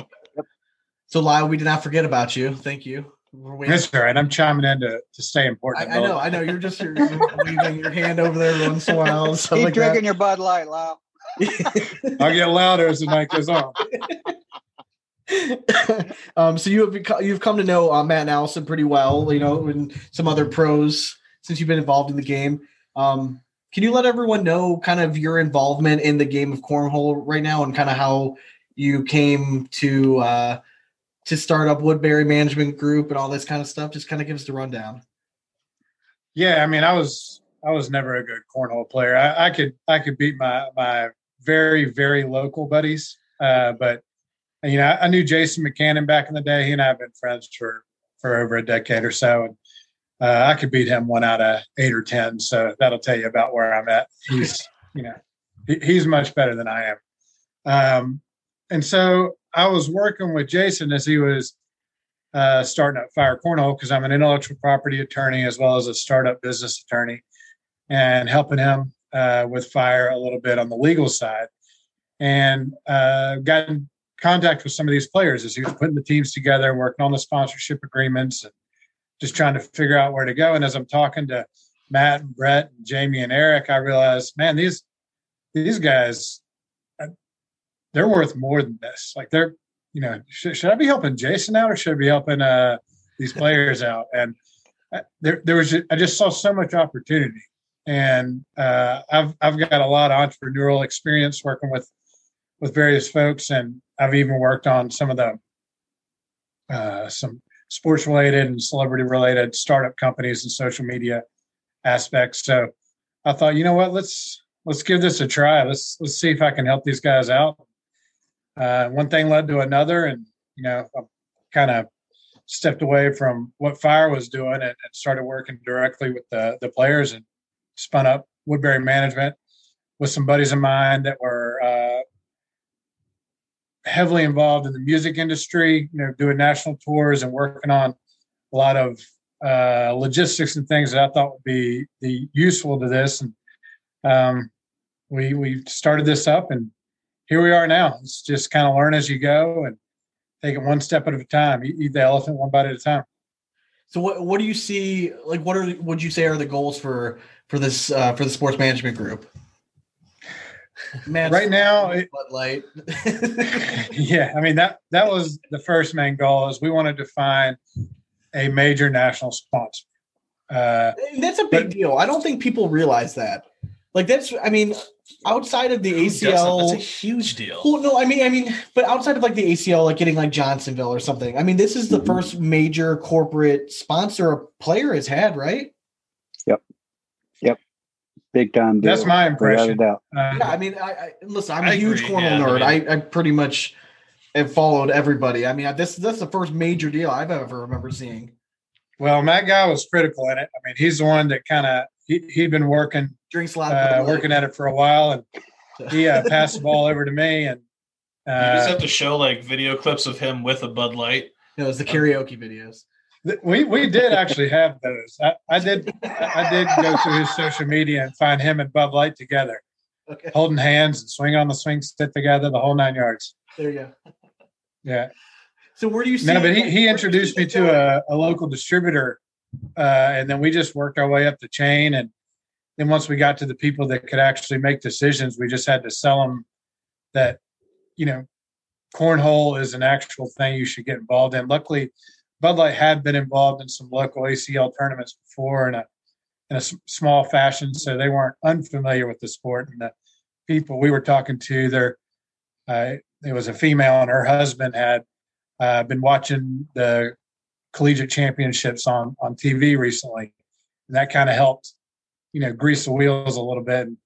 So, Lyle, we did not forget about you. Thank you. We're waiting. That's all right. I'm chiming in to stay important. I know. You're waving your hand over there once in a while. Keep like drinking your Bud Light, Lyle. I'll get louder as the night goes on. So you've come to know Matt and Allison pretty well, you know, and some other pros since you've been involved in the game. Can you let everyone know kind of your involvement in the game of cornhole right now and kind of how you came to start up Woodbury Management Group and all this kind of stuff? Just kind of give us the rundown. Yeah, I mean, I was never a good cornhole player. I could beat my very, very local buddies, but you know, I knew Jason McCannon back in the day. He and I have been friends for over a decade or so. And I could beat him 1 out of 8 or 10. So that'll tell you about where I'm at. He's, you know, he's much better than I am. And so I was working with Jason as he was starting up Fire Cornhole, because I'm an intellectual property attorney as well as a startup business attorney, and helping him with Fire a little bit on the legal side, and got in contact with some of these players as he was putting the teams together, working on the sponsorship agreements, and just trying to figure out where to go. And as I'm talking to Matt and Brett and Jamie and Eric, I realized, man, these guys, they're worth more than this. Like, they're, you know, should I be helping Jason out, or should I be helping these players out? And I just saw so much opportunity. And I've got a lot of entrepreneurial experience working with various folks, and I've even worked on some of the some sports related and celebrity related startup companies and social media aspects. So I thought, you know what, let's give this a try. Let's see if I can help these guys out. One thing led to another, and you know, I kind of stepped away from what Fire was doing and started working directly with the players, and spun up Woodbury Management with some buddies of mine that were heavily involved in the music industry, you know, doing national tours and working on a lot of logistics and things that I thought would be useful to this. And we started this up, and here we are now. It's just kind of learn as you go and take it one step at a time. You eat the elephant one bite at a time. So what do you see, like, would you say are the goals for the sports management group? Right now, Bud Light. Yeah, I mean, that was the first main goal, is we wanted to find a major national sponsor. That's a big deal. I don't think people realize that. Like, that's, I mean, outside of the ACL, that's a huge deal. Well, no, I mean, but outside of like the ACL, like getting like Johnsonville or something. I mean, this is the first major corporate sponsor a player has had, right? Yep. Big time deal. That's my impression. Yeah, I mean, listen, I'm a huge cornhole nerd. I pretty much have followed everybody. I mean, that's the first major deal I've ever remember seeing. Well, Matt Guy was critical in it. I mean, he's the one that kind of he'd been working at it for a while, and he passed the ball over to me. And you just have to show like video clips of him with a Bud Light. It was the karaoke videos. We did actually have those. I did go through his social media and find him and Bud Light together, okay, holding hands and swing on the swing stick together, the whole 9 yards. There you go. Yeah. So where do you see? No, but he introduced me to a local distributor, and then we just worked our way up the chain. And then once we got to the people that could actually make decisions, we just had to sell them that, you know, cornhole is an actual thing you should get involved in. Luckily, Bud Light had been involved in some local ACL tournaments before in a small fashion, so they weren't unfamiliar with the sport. And the people we were talking to, it was a female, and her husband had been watching the collegiate championships on TV recently, and that kind of helped, you know, grease the wheels a little bit. And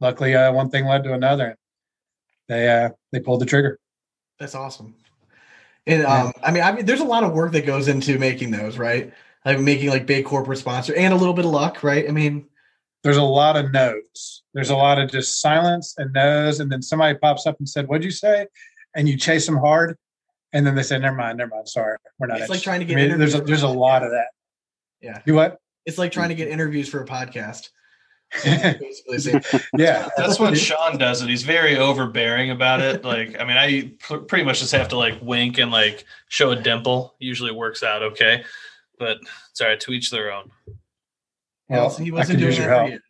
luckily, one thing led to another, and they pulled the trigger. That's awesome. And I mean, there's a lot of work that goes into making those, right? Like making like big corporate sponsor and a little bit of luck, right? I mean, there's a lot of no's. There's a lot of just silence and no's, and then somebody pops up and said, "What'd you say?" And you chase them hard, and then they say, "Never mind, sorry, we're not." It's like trying to get. I mean, there's a lot of that. Yeah. Do what? It's like trying to get interviews for a podcast. Yeah, that's what Sean does. It. He's very overbearing about it. Like, I mean, I pretty much just have to like wink and like show a dimple. It usually works out okay, but it's all right. To each their own. Well, he wasn't doing that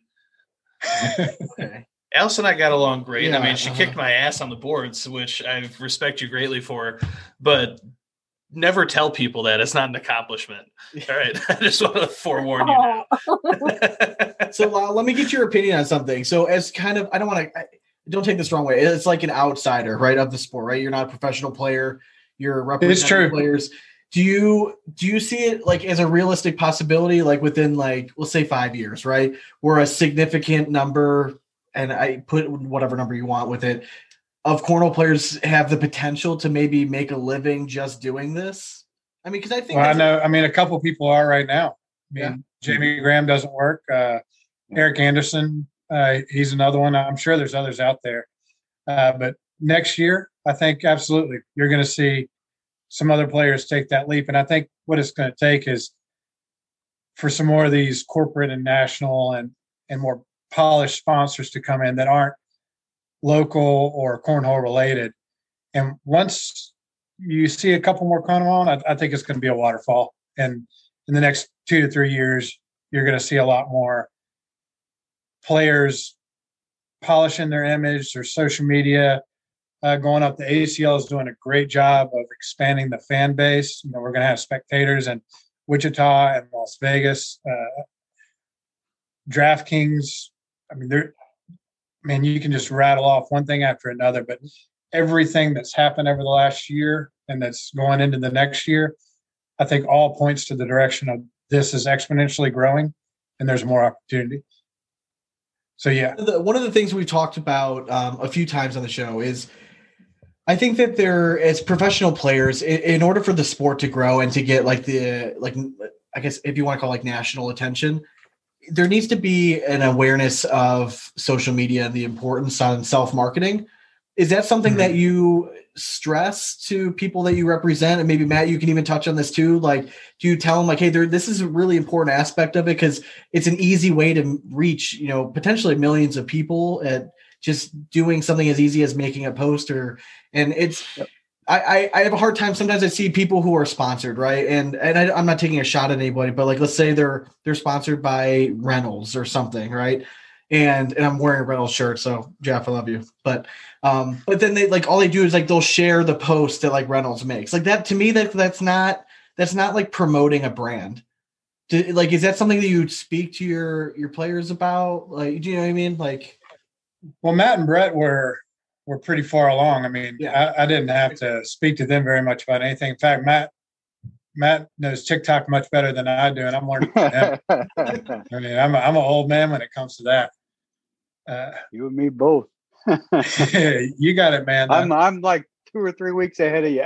for you. Okay. Alice and I got along great. Yeah, I mean, she kicked my ass on the boards, which I respect you greatly for, but never tell people that. It's not an accomplishment. All right. I just want to forewarn you. So let me get your opinion on something. So as kind of, don't take this the wrong way. It's like an outsider, right, of the sport, right? You're not a professional player. You're representing players. Do you see it like as a realistic possibility, like within like, let's say 5 years, right? Where a significant number, and I put whatever number you want with it, of cornhole players have the potential to maybe make a living just doing this? I mean, because I think a couple people are right now. I mean, Jamie Graham doesn't work. Eric Anderson, he's another one. I'm sure there's others out there. But next year, I think absolutely you're going to see some other players take that leap. And I think what it's going to take is for some more of these corporate and national and more polished sponsors to come in that aren't local or cornhole related. And once you see a couple more cornhole, I think it's going to be a waterfall. And in the next 2 to 3 years, you're going to see a lot more players polishing their image, their social media, going up. The ACL is doing a great job of expanding the fan base. You know, we're going to have spectators in Wichita and Las Vegas, DraftKings. I mean, you can just rattle off one thing after another, but everything that's happened over the last year and that's going into the next year, I think all points to the direction of this is exponentially growing and there's more opportunity. So, yeah. One of the things we've talked about a few times on the show is I think that there, as professional players, in order for the sport to grow and to get I guess if you want to call it like national attention, there needs to be an awareness of social media and the importance on self-marketing. Is that something that you stress to people that you represent? And maybe Matt, you can even touch on this too. Like, do you tell them like, hey, this is a really important aspect of it because it's an easy way to reach, you know, potentially millions of people at just doing something as easy as making a post I have a hard time. Sometimes I see people who are sponsored, right? And I'm not taking a shot at anybody, but like, let's say they're sponsored by Reynolds or something, right? And I'm wearing a Reynolds shirt, so Jeff, I love you. But then they like all they do is like they'll share the post that like Reynolds makes. Like that to me, that's not like promoting a brand. Is that something that you would speak to your players about? Like, do you know what I mean? Like, well, Matt and Brett were pretty far along. I mean, yeah. I didn't have to speak to them very much about anything. In fact, Matt knows TikTok much better than I do, and I'm learning from him. I mean, I'm an old man when it comes to that. You and me both. You got it, man. I'm like 2 or 3 weeks ahead of you.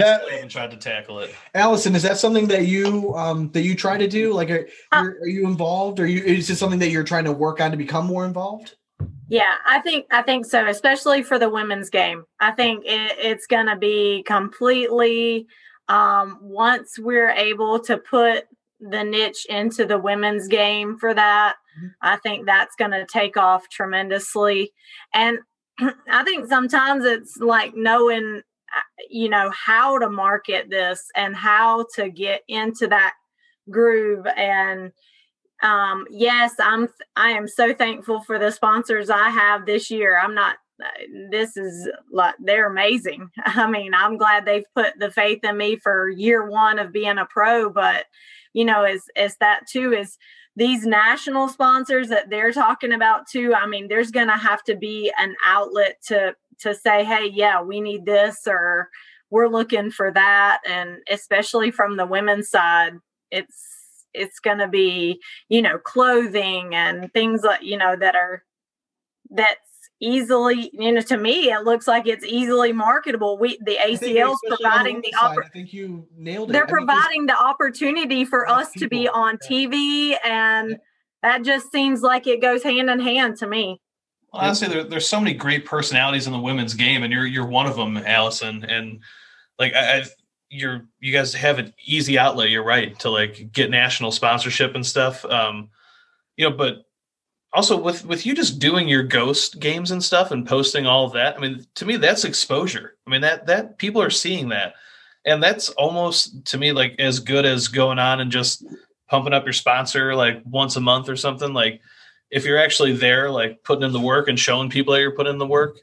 I tried to tackle it. Allison, is that something that you try to do? Like, are you involved? Is this something that you're trying to work on to become more involved? Yeah, I think so, especially for the women's game. I think it's going to be completely once we're able to put the niche into the women's game for that, I think that's going to take off tremendously. And I think sometimes it's like knowing, you know, how to market this and how to get into that groove and yes, I am so thankful for the sponsors I have this year. This is like, they're amazing. I mean, I'm glad they've put the faith in me for year one of being a pro, but you know, it's that too, is these national sponsors that they're talking about too. I mean, there's going to have to be an outlet to say, hey, yeah, we need this, or we're looking for that. And especially from the women's side, it's going to be, you know, clothing and things like, you know, that's easily, you know, to me, it looks like it's easily marketable. The ACL's providing the opportunity. I think you nailed it. They're providing the opportunity for us to be on TV. And that just seems like it goes hand in hand to me. Well, honestly, there's so many great personalities in the women's game, and you're one of them, Allison. And like, I you guys have an easy outlet, you're right, to like get national sponsorship and stuff. But also with you just doing your ghost games and stuff and posting all of that, I mean, to me, that's exposure. I mean, that people are seeing that. And that's almost, to me, like as good as going on and just pumping up your sponsor like once a month or something. Like if you're actually there, like putting in the work and showing people that you're putting in the work,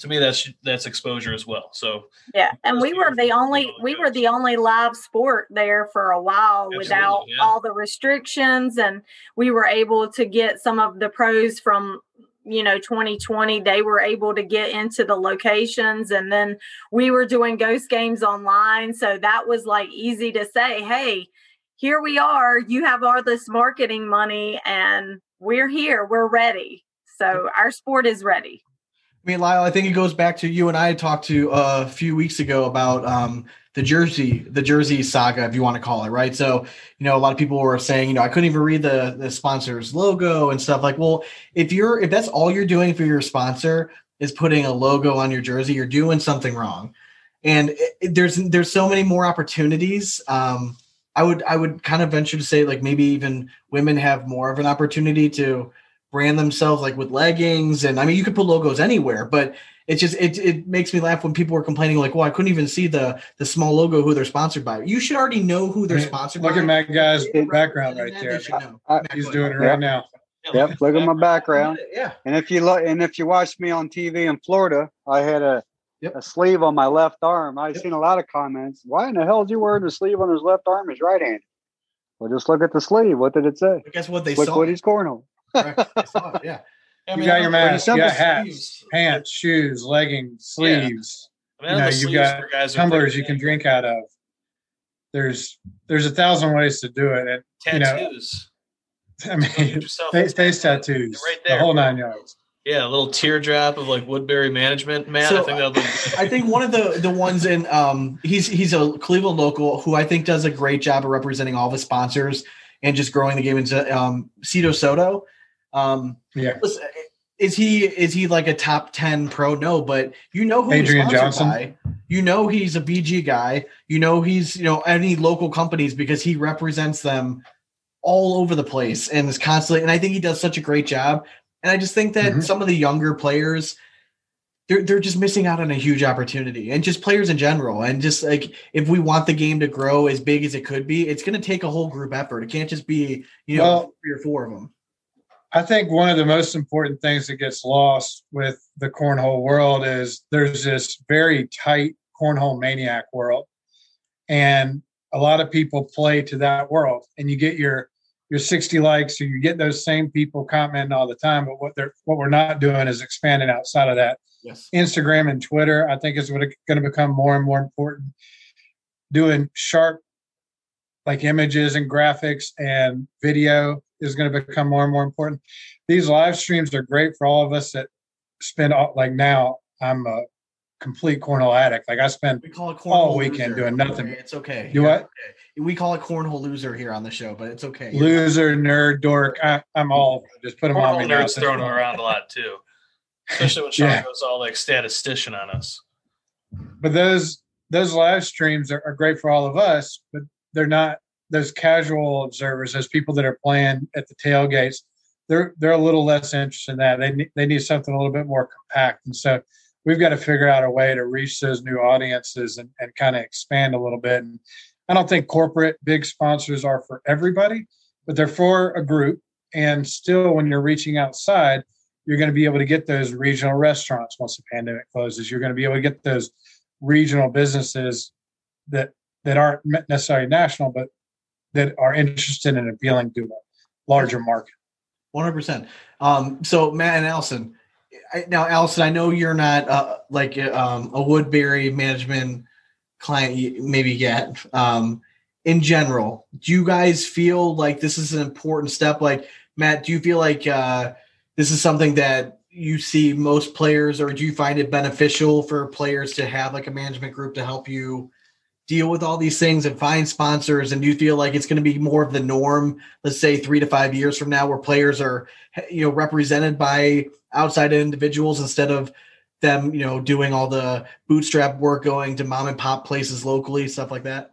to me, that's exposure as well. So yeah, and we were the only live sport there for a while. Absolutely, without all the restrictions, and we were able to get some of the pros from 2020. They were able to get into the locations, and then we were doing ghost games online. So that was like easy to say, hey, here we are. You have all this marketing money, and we're here. We're ready. So our sport is ready. I mean, Lyle, I think it goes back to you and I talked to a few weeks ago about the Jersey saga, if you want to call it, right? So, a lot of people were saying, I couldn't even read the sponsor's logo and stuff. Like, well, if that's all you're doing for your sponsor is putting a logo on your jersey, you're doing something wrong. And there's so many more opportunities. I would kind of venture to say, like, maybe even women have more of an opportunity to brand themselves, like with leggings. And I mean, you could put logos anywhere, but it's just, it makes me laugh when people were complaining, like, well, I couldn't even see the small logo, who they're sponsored by. You should already know who they're sponsored by. Look at Matt Guy's background right there. He's doing it right now. Yep. Look at my background. Yeah. And if you watched me on TV in Florida, I had a sleeve on my left arm. I've seen a lot of comments. Why in the hell is you wearing a sleeve on his left arm? His right hand. Well, just look at the sleeve. What did it say? But guess what they saw? Look what he's cornhole. Right. Yeah. I mean, you got your mask, you got hats, pants, shoes, leggings, sleeves. Yeah. I mean, you got tumblers you can drink out of. There's 1,000 ways to do it. And, tattoos. Face tattoos. Right there. The whole 9 yards. Yeah, a little teardrop of like Woodbury Management. Man, so, I think that'll be I think one of the ones in he's a Cleveland local who I think does a great job of representing all of his sponsors and just growing the game into Cito Soto. Is he like a top 10 pro? No, but who Adrian Johnson by. He's a BG guy. He's any local companies because he represents them all over the place and is constantly. And I think he does such a great job. And I just think that some of the younger players, they're just missing out on a huge opportunity, and just players in general. And just like, if we want the game to grow as big as it could be, it's going to take a whole group effort. It can't just be, three or four of them. I think one of the most important things that gets lost with the cornhole world is there's this very tight cornhole maniac world. And a lot of people play to that world, and you get your 60 likes, so you get those same people commenting all the time. But what we're not doing is expanding outside of that. Yes. Instagram and Twitter, I think, is going to become more and more important. Doing sharp, like, images and graphics and video is going to become more and more important. These live streams are great for all of us that spend now. I'm a complete cornhole addict. Like, I spend all weekend doing nothing. It's okay. Do what? We call it cornhole loser here on the show, but it's okay. Loser, nerd, dork. I'm all just put them on me now. Nerds thrown around a lot too, especially when Sean goes all like statistician on us. But those live streams are great for all of us, but they're not those casual observers, those people that are playing at the tailgates. They're a little less interested in that. They need something a little bit more compact, and so we've got to figure out a way to reach those new audiences and kind of expand a little bit. And I don't think corporate big sponsors are for everybody, but they're for a group. And still, when you're reaching outside, you're going to be able to get those regional restaurants once the pandemic closes. You're going to be able to get those regional businesses that aren't necessarily national, but that are interested in appealing to a larger market. 100%. So Matt and Allison, now, Allison, I know you're not a Woodbury Management client maybe yet. In general, do you guys feel like this is an important step? Like, Matt, do you feel like this is something that you see most players, or do you find it beneficial for players to have like a management group to help you deal with all these things and find sponsors? And do you feel like it's going to be more of the norm, let's say 3 to 5 years from now, where players are, represented by outside individuals instead of them, you know, doing all the bootstrap work, going to mom and pop places locally, stuff like that?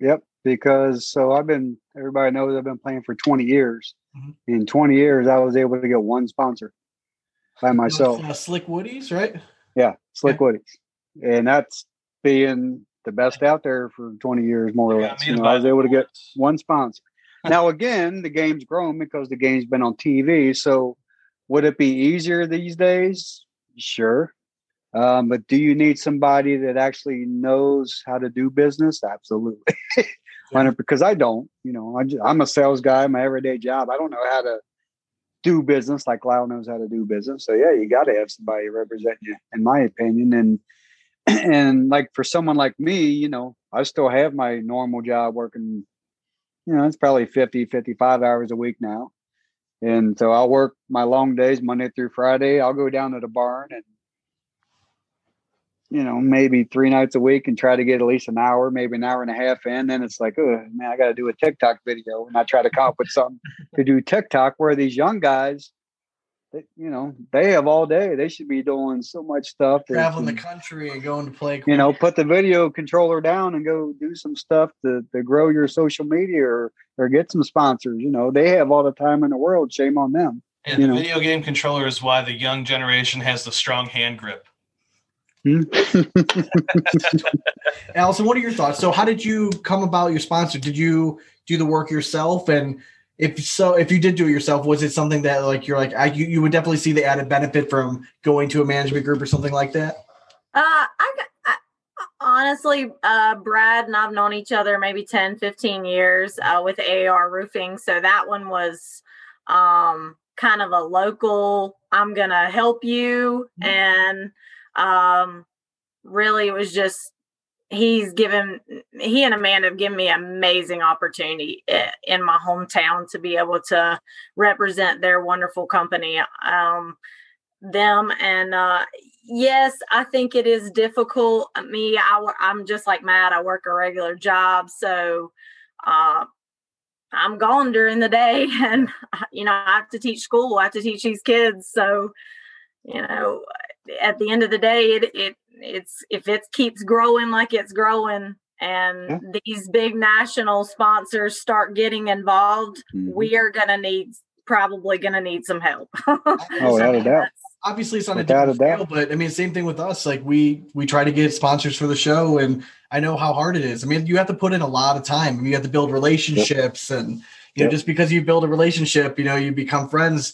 Yep. Because everybody knows I've been playing for 20 years. Mm-hmm. In 20 years, I was able to get one sponsor by myself. Slick Woodies, right? Yeah, Slick Woodies. And that's being the best out there for 20 years, more or less. I was able to get one sponsor. Now, again, the game's grown because the game's been on TV. So would it be easier these days? Sure. But do you need somebody that actually knows how to do business? Absolutely. Because I don't, I'm a sales guy, my everyday job. I don't know how to do business like Lyle knows how to do business. So yeah, you got to have somebody represent you, in my opinion. And like for someone like me, I still have my normal job working, it's probably 50, 55 hours a week now. And so I'll work my long days, Monday through Friday. I'll go down to the barn and, maybe three nights a week and try to get at least an hour, maybe an hour and a half in. Then it's like, oh man, I got to do a TikTok video. And I try to come up with something to do TikTok, where these young guys, they have all day. They should be doing so much stuff. Traveling the country and going to play. Put the video controller down and go do some stuff to grow your social media or get some sponsors. They have all the time in the world. Shame on them. And the video game controller is why the young generation has the strong hand grip. Allison, what are your thoughts? So how did you come about your sponsor? Did you do the work yourself? And if so, if you did do it yourself, was it something that you would definitely see the added benefit from going to a management group or something like that? Honestly, Brad and I've known each other maybe 10, 15 years with AR Roofing. So that one was kind of a local, I'm going to help you. Mm-hmm. And really it was just, he and Amanda have given me amazing opportunity in my hometown to be able to represent their wonderful company, them. And, yes, I think it is difficult. Me, I'm just like Matt, I work a regular job. So, I'm gone during the day and, I have to teach school. I have to teach these kids. So, at the end of the day, it keeps growing like it's growing, and these big national sponsors start getting involved, we are probably gonna need some help. Obviously, it's on a different scale, but same thing with us. Like we try to get sponsors for the show, and I know how hard it is. You have to put in a lot of time. You have to build relationships, and just because you build a relationship, you become friends.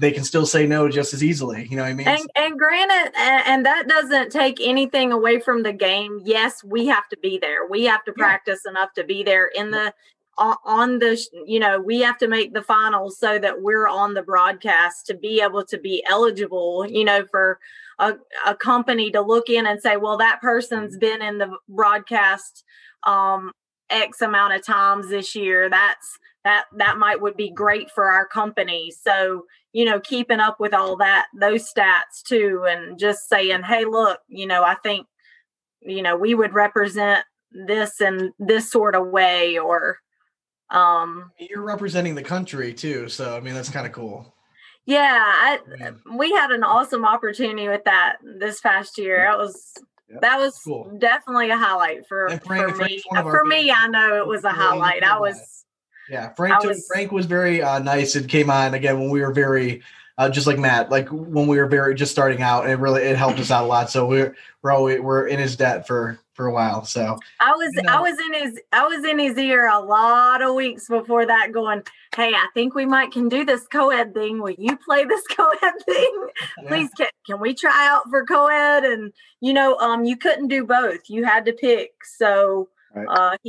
They can still say no just as easily. And granted, and that doesn't take anything away from the game. Yes, we have to be there. We have to practice enough to be there we have to make the finals so that we're on the broadcast to be able to be eligible, for a company to look in and say, well, that person's been in the broadcast X amount of times this year. That would be great for our company. So, keeping up with all those stats too, and just saying, hey, look, I think, we would represent this in this sort of way, or. You're representing the country too. So, that's kind of cool. Yeah. We had an awesome opportunity with that this past year. That was cool. Definitely a highlight for me. For me, I know it was a highlight. Yeah, Frank was very nice and came on again when we were very just like Matt, like when we were very just starting out, and it helped us out a lot. So we're in his debt for a while. So I was in his ear a lot of weeks before that, going, hey, I think we can do this co-ed thing. Will you play this co-ed thing? Yeah. Please, can we try out for co-ed? And you couldn't do both. You had to pick. So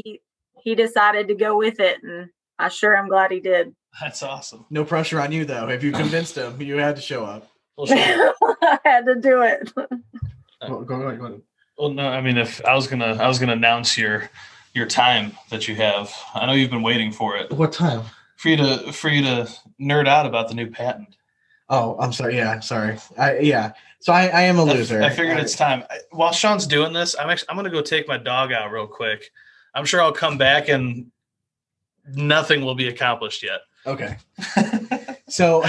he decided to go with it, and I sure am glad he did. That's awesome. No pressure on you, though. If you convinced him, you had to show up. I had to do it. Go ahead. Well, no, if I was gonna announce your time that you have. I know you've been waiting for it. What time? For you to nerd out about the new patent. Oh, I'm sorry. Yeah, I'm sorry. So I am a loser. I figured it's time. While Sean's doing this, I'm gonna go take my dog out real quick. I'm sure I'll come back and nothing will be accomplished yet. Okay. So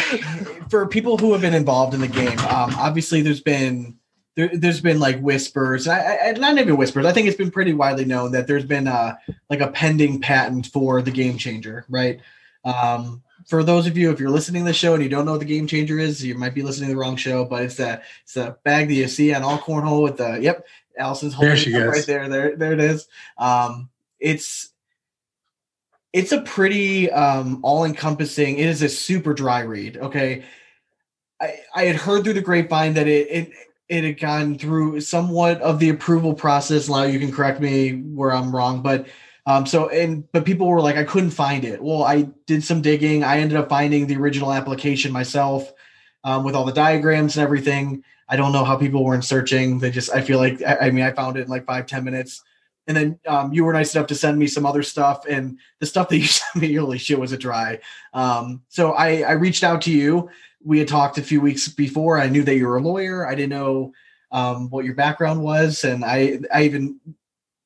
for people who have been involved in the game, obviously there's been like whispers, not even whispers. I think it's been pretty widely known that there's been like a pending patent for the Game Changer, right? For those of you, if you're listening to the show and you don't know what the Game Changer is, you might be listening to the wrong show, but it's the bag that you see on all cornhole with the, yep, Allison's holding it up right there. There it is. It's a pretty all-encompassing, it is a super dry read, okay? I had heard through the grapevine that it had gone through somewhat of the approval process. Now you can correct me where I'm wrong, but but people were like, I couldn't find it. Well, I did some digging. I ended up finding the original application myself with all the diagrams and everything. I don't know how people weren't searching. They just, I feel like, I found it in like 5-10 minutes. And then you were nice enough to send me some other stuff, and the stuff that you sent me, holy shit, was a dry. So I reached out to you. We had talked a few weeks before. I knew that you were a lawyer. I didn't know what your background was. And I even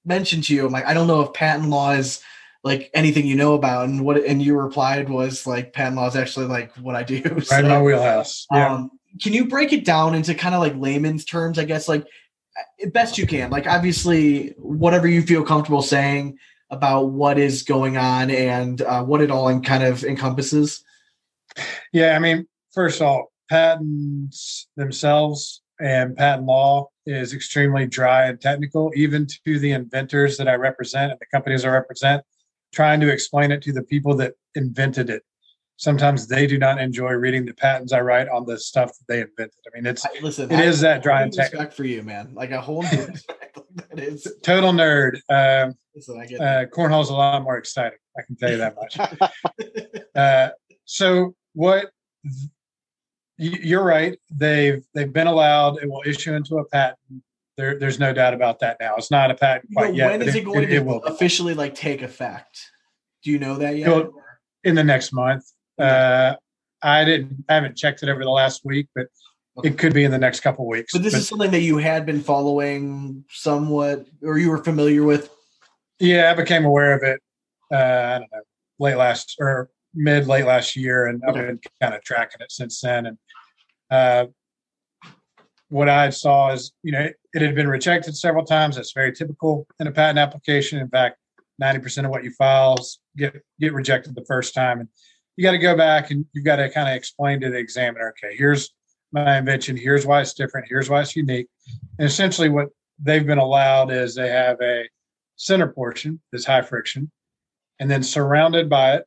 mentioned to you, I'm like, I don't know if patent law is like anything you know about. And you replied was like, patent law is actually like what I do. Right, so, in my wheelhouse. Yeah. Can you break it down into kind of like layman's terms, I guess, like best you can, like obviously whatever you feel comfortable saying about what is going on and what it all kind of encompasses? Yeah. I mean, first of all, patents themselves and patent law is extremely dry and technical, even to the inventors that I represent and the companies I represent, trying to explain it to the people that invented it. Sometimes they do not enjoy reading the patents I write on the stuff that they invented. I mean, it is that dry and technical. Respect for you, man. Like a whole new respect. That is. Total nerd. Listen, I get cornhole's a lot more exciting. I can tell you that much. So what... You're right. They've been allowed. It will issue into a patent. There's no doubt about that now. It's not a patent quite yet. When is it going to officially like take effect? Do you know that yet? In the next month. I haven't checked it over the last week, but it could be in the next couple of weeks. But this is something that you had been following somewhat, or you were familiar with? Yeah, I became aware of it. I don't know, mid-late last year, and I've been kind of tracking it since then. And what I saw is, it had been rejected several times. That's very typical in a patent application. In fact, 90% of what you file get rejected the first time. And you got to go back and you've got to kind of explain to the examiner, okay, here's my invention. Here's why it's different. Here's why it's unique. And essentially what they've been allowed is they have a center portion that's high friction, and then surrounded by it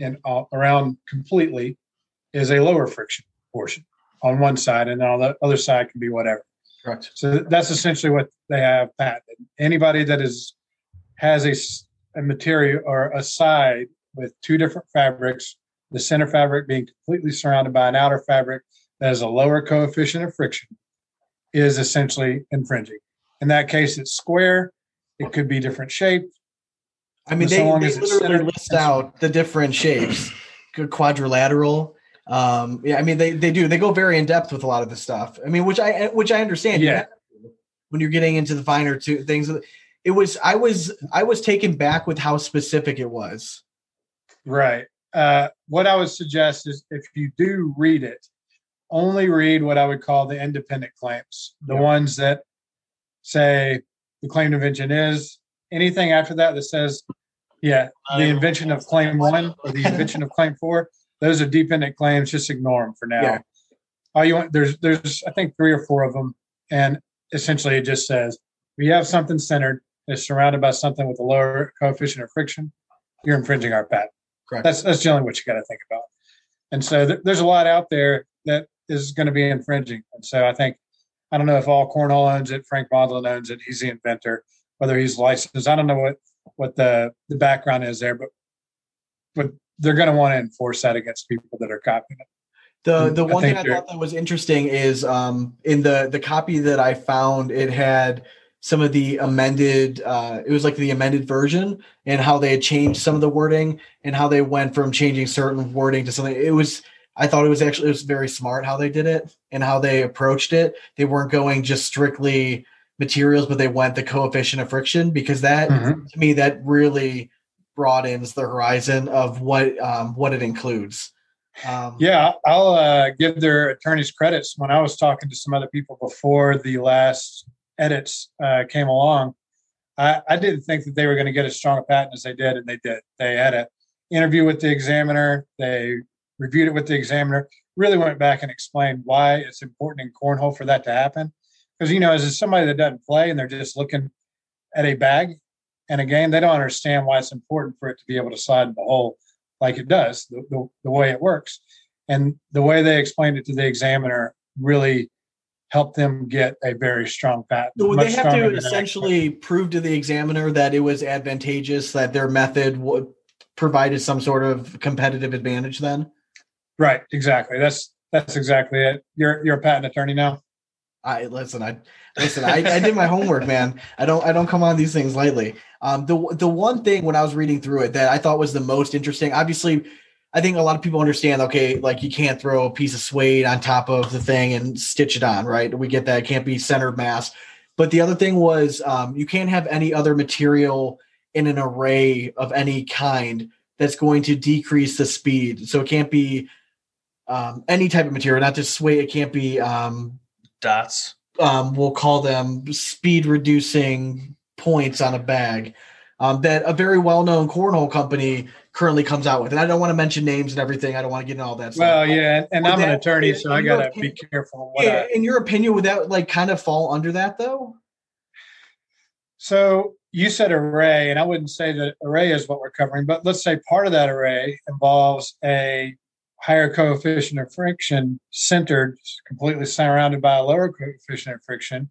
and around completely is a lower friction portion on one side, and on the other side can be whatever. Correct. So that's essentially what they have patented. Anybody that has a material or a side with two different fabrics, the center fabric being completely surrounded by an outer fabric that has a lower coefficient of friction, is essentially infringing. In that case, it's square. It could be different shape. I mean, they literally list out the different shapes, quadrilateral. Yeah, I mean, they do. They go very in depth with a lot of the stuff. I mean, which I understand. Yeah. When you're getting into the finer things, it was I was taken back with how specific it was. Right. What I would suggest is if you do read it, only read what I would call the independent claims, the ones that say the claim to invention is. Anything after that says, the invention of claim 1 or the invention of claim 4, those are dependent claims. Just ignore them for now. Yeah. All you want, there's I think 3 or 4 of them, and essentially it just says we have something centered that's surrounded by something with a lower coefficient of friction. You're infringing our patent. Correct. That's generally what you got to think about. And so there's a lot out there that is going to be infringing. And so I don't know if all cornhole owns it. Frank Modlin owns it. He's the inventor. Whether he's licensed, I don't know what the background is there, but they're going to want to enforce that against people that are copying it. The one thing I thought that was interesting is in the copy that I found, it had some of the amended, it was like the amended version, and how they had changed some of the wording and how they went from changing certain wording to something. I thought it was very smart how they did it and how they approached it. They weren't going just strictly materials, but they went the coefficient of friction, because that to me, that really broadens the horizon of what it includes. Yeah, I'll give their attorneys credits. When I was talking to some other people before the last edits came along, I didn't think that they were going to get as strong a patent as they did, and they did. They had an interview with the examiner. They reviewed it with the examiner, really went back and explained why it's important in cornhole for that to happen. Because, you know, as somebody that doesn't play and they're just looking at a bag and a game, they don't understand why it's important for it to be able to slide in the hole like it does, the way it works. And the way they explained it to the examiner really helped them get a very strong patent. So they have to essentially prove to the examiner that it was advantageous, that their method provided some sort of competitive advantage then? Right, exactly. That's exactly it. You're a patent attorney now? I listen. I did my homework, man. I don't come on these things lightly. The one thing when I was reading through it that I thought was the most interesting, obviously, I think a lot of people understand, okay, like you can't throw a piece of suede on top of the thing and stitch it on, right? We get that. It can't be centered mass. But the other thing was you can't have any other material in an array of any kind that's going to decrease the speed. So it can't be any type of material, not just suede. It can't be... dots. We'll call them speed reducing points on a bag that a very well-known cornhole company currently comes out with. And I don't want to mention names and everything. I don't want to get into all that stuff. Well, yeah. And I'm an attorney, so I got to be careful. In your opinion, would that like kind of fall under that though? So you said array, and I wouldn't say that array is what we're covering, but let's say part of that array involves a higher coefficient of friction centered, completely surrounded by a lower coefficient of friction.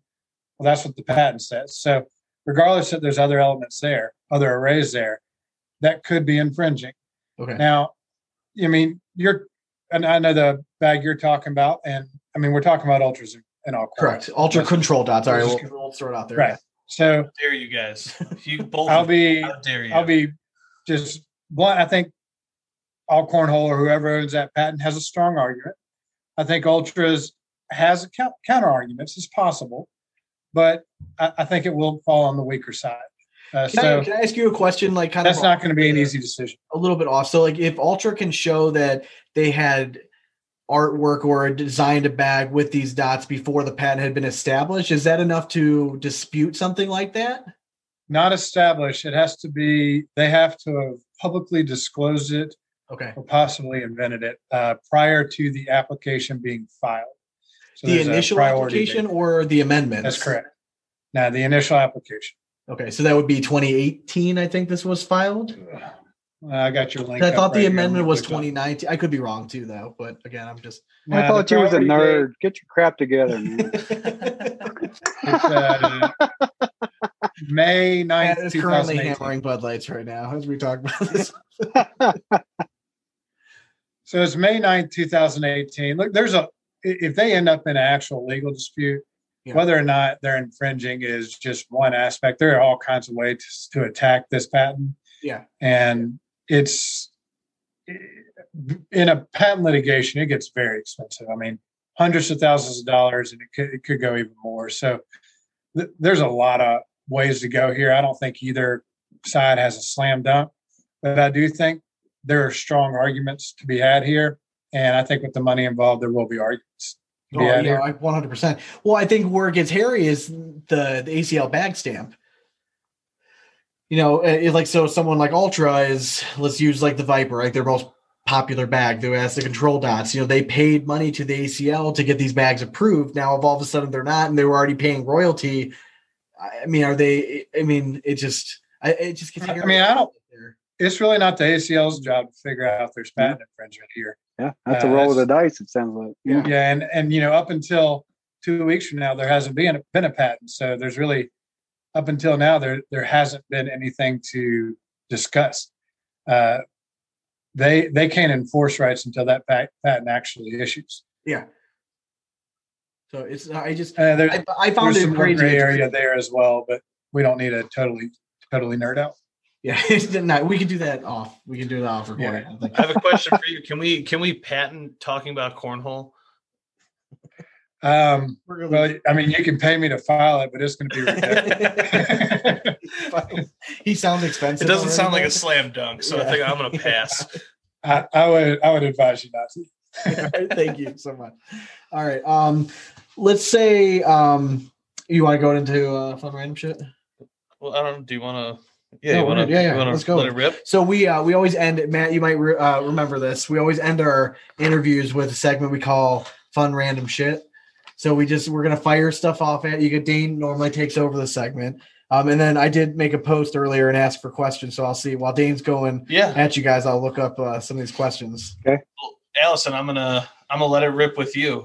Well, that's what the patent says. So regardless that there's other elements there, other arrays there, that could be infringing. Okay. Now, I mean, and I know the bag you're talking about, and I mean, we're talking about ultras and all. Correct. Ultra control dots. All right. We'll throw it out there. Right. So. How dare you guys. I'll be just blunt. I think all cornhole or whoever owns that patent has a strong argument. I think ultras has counter arguments. It's possible, but I think it will fall on the weaker side. Can I ask you a question? Like, kind of that's not going to be an easy decision. A little bit off. So, like, if ultra can show that they had artwork or designed a bag with these dots before the patent had been established, is that enough to dispute something like that? Not established. It has to be. They have to have publicly disclosed it. Okay. Or possibly invented it prior to the application being filed. So the initial application or the amendment? That's correct. Now, the initial application. Okay. So that would be 2018, I think this was filed. I got your link. I thought the amendment was 2019. I could be wrong too, though. But again, I'm just. I thought you was a nerd. Get your crap together, man. May 9th. It's currently hammering Bud Lights right now as we talk about this. So it's May 9th, 2018. Look, if they end up in an actual legal dispute, yeah. Whether or not they're infringing is just one aspect. There are all kinds of ways to attack this patent. Yeah. And it's in a patent litigation, it gets very expensive. I mean, hundreds of thousands of dollars, and it could go even more. So there's a lot of ways to go here. I don't think either side has a slam dunk, but I do think there are strong arguments to be had here, and I think with the money involved, there will be arguments. To be had here. 100%. Well, I think where it gets hairy is the ACL bag stamp. You know, it's like, so someone like Ultra is, let's use like the Viper, right? Their most popular bag that has the control dots. You know, they paid money to the ACL to get these bags approved. Now, all of a sudden, they're not, and they were already paying royalty. I mean, are they? I mean, it just gets hairy. I mean, I don't. It's really not the ACL's job to figure out if there's patent infringement here. Yeah, that's a roll of the dice, it sounds like. Yeah. Yeah, and you know, up until 2 weeks from now, there hasn't been a patent. So there's really, up until now, there hasn't been anything to discuss. They can't enforce rights until that patent actually issues. Yeah. So it's I found it crazy gray area there as well, but we don't need to totally nerd out. Yeah, we can do that off. We can do it off recording. Yeah. I have a question for you. Can we patent talking about cornhole? Well, I mean, you can pay me to file it, but it's going to be ridiculous. He sounds expensive. It doesn't sound like a slam dunk, so yeah. I think I'm going to pass. I would advise you not to. All right, thank you so much. All right. Let's say you want to go into fun random shit. Well, I don't. Do you want to? Yeah, no, you wanna, yeah. You wanna, let's go. Let it rip. So we always end. Matt, you might remember this. We always end our interviews with a segment we call "Fun Random Shit." So we're gonna fire stuff off at you. Dane normally takes over the segment, and then I did make a post earlier and ask for questions. So I'll see while Dane's going at you guys. I'll look up some of these questions. Okay, well, Allison, I'm gonna let it rip with you.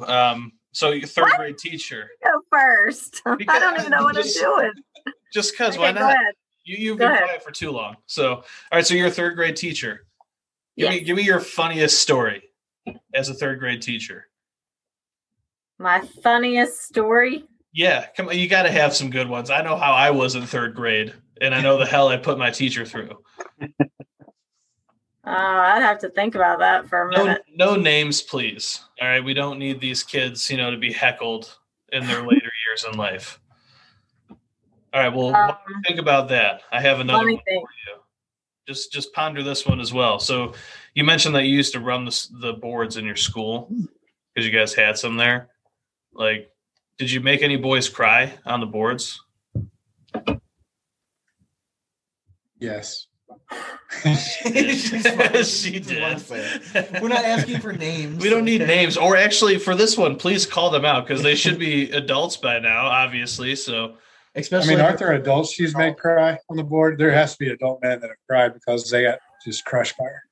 So your third grade teacher. Go first. Because I don't even know what I'm doing. Just because, okay, why not? You've been quiet for too long. So, all right. So you're a third grade teacher. Give me your funniest story as a third grade teacher. My funniest story. Yeah. Come on. You got to have some good ones. I know how I was in third grade and I know the hell I put my teacher through. I'd have to think about that for a minute. No names, please. All right. We don't need these kids, to be heckled in their later years in life. All right, well, think about that. I have another one for you. Just ponder this one as well. So you mentioned that you used to run the boards in your school because you guys had some there. Like, did you make any boys cry on the boards? Yes. She did. We're not asking for names. We don't need names. Or actually, for this one, please call them out because they should be adults by now, obviously, so... Especially aren't there adults she's made cry on the board? There has to be adult men that have cried because they got just crushed by her.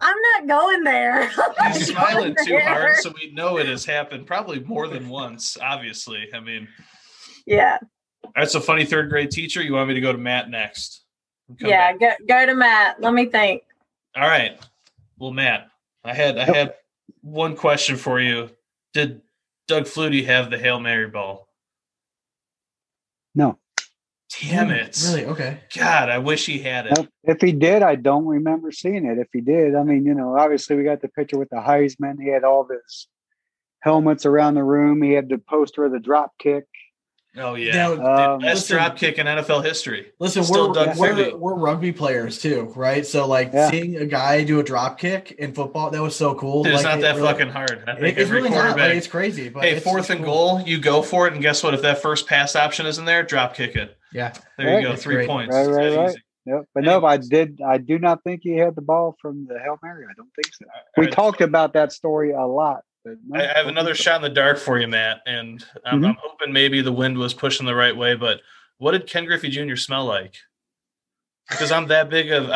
I'm not going there. She's smiling too hard, so we know it has happened probably more than once, obviously. I mean, yeah. All right, so funny third grade teacher. You want me to go to Matt next? Yeah, go to Matt. Let me think. All right. Well, Matt, I had one question for you. Did Doug Flutie have the Hail Mary ball? No. Damn it. Really? Okay. God, I wish he had it. If he did, I don't remember seeing it. If he did, I mean, obviously we got the picture with the Heisman. He had all of his helmets around the room. He had the poster of the drop kick. Oh, yeah. Best drop kick in NFL history. Listen, we're rugby players too, right? So, seeing a guy do a drop kick in football, that was so cool. Dude, it's not that fucking hard. I think it's really not. It's crazy. But hey, fourth and goal, you go for it, and guess what? If that first pass option isn't there, drop kick it. Yeah. There you go. 3 points. Right. Yep. But no, I do not think he had the ball from the Hail Mary. I don't think so. We talked about that story a lot. I have another shot in the dark for you, Matt, and I'm hoping maybe the wind was pushing the right way. But what did Ken Griffey Jr. smell like? Because I'm that big of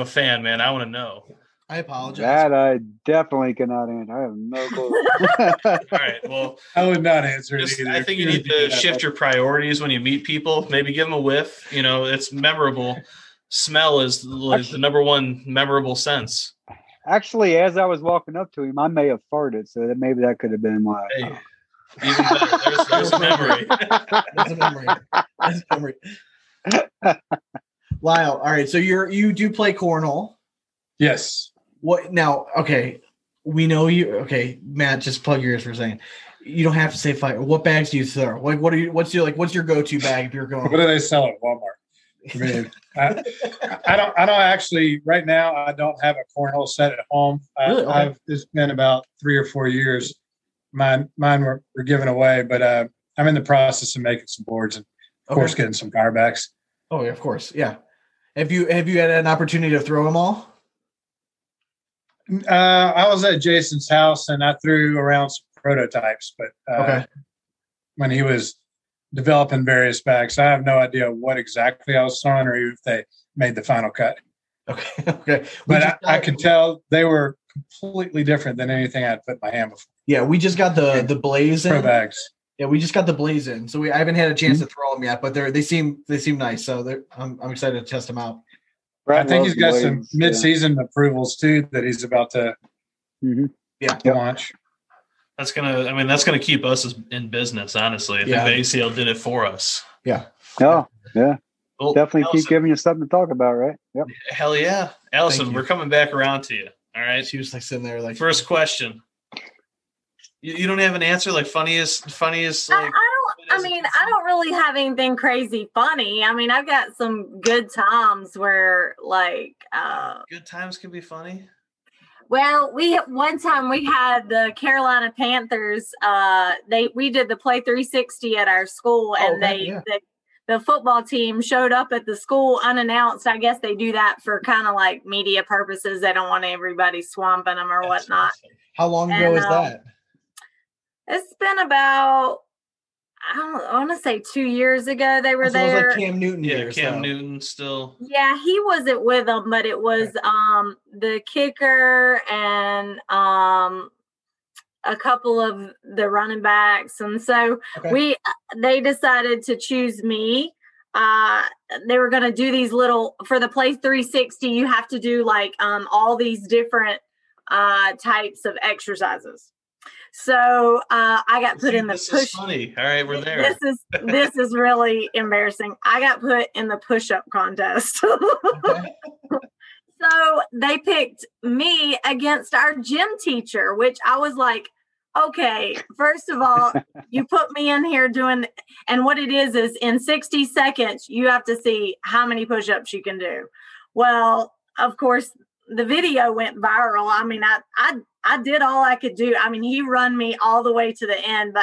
a fan, man. I want to know. I apologize. That I definitely cannot answer. I have no clue. All right, well, I would not answer it. I think you need to shift your priorities when you meet people. Maybe give them a whiff. It's memorable. Smell is the number one memorable sense. Actually, as I was walking up to him, I may have farted, so that maybe that could have been why. Hey, even better, there's a memory. Lyle, all right, so you do play cornhole. Yes. What now? Okay, we know you. Okay, Matt, just plug your ears for a second. You don't have to say fire. What bags do you throw? Like, what are you? What's your What's your go-to bag if you're going? What do they sell at Walmart? I don't actually right now. I don't have a cornhole set at home. Really? Okay. It's been about 3 or 4 years. Mine were given away, but I'm in the process of making some boards and, of course, getting some power backs. Oh, yeah, of course, yeah. Have you had an opportunity to throw them all? I was at Jason's house and I threw around some prototypes, but when he was developing various bags. I have no idea what exactly I was throwing or if they made the final cut. Okay. But I can tell they were completely different than anything I'd put in my hand before. Yeah, we just got the Blaze in. Pro bags. Yeah, we just got the Blaze in. So I haven't had a chance to throw them yet, but they seem nice. So I'm excited to test them out. Brad, I think he's got some mid-season approvals too that he's about to launch. That's gonna keep us in business. Honestly, I think the ACL did it for us. Yeah. Oh, yeah. Well, definitely, Allison, keep giving you something to talk about, right? Yep. Hell yeah, Allison. We're coming back around to you. All right. She was sitting there, first question. You don't have an answer, funniest. I don't. I don't really have anything crazy funny. I mean, I've got some good times where like good times can be funny. Well, one time we had the Carolina Panthers. We did the Play 360 at our school, and the football team showed up at the school unannounced. I guess they do that for kind of like media purposes. They don't want everybody swamping them or whatnot. Awesome. How long ago was that? It's been about, I want to say 2 years ago they were there. It was like Cam Newton. Yeah, Newton still. Yeah, he wasn't with them, but it was the kicker and a couple of the running backs. And so they decided to choose me. They were going to do these little, for the Play 360, you have to do like all these different types of exercises. So I got put in the push. Funny. All right, we're there. This is really embarrassing. I got put in the push-up contest. So they picked me against our gym teacher, which I was like, okay, first of all, you put me in here doing, and what it is in 60 seconds, you have to see how many push-ups you can do. Well, of course, the video went viral. I mean, I did all I could do. I mean, he run me all the way to the end,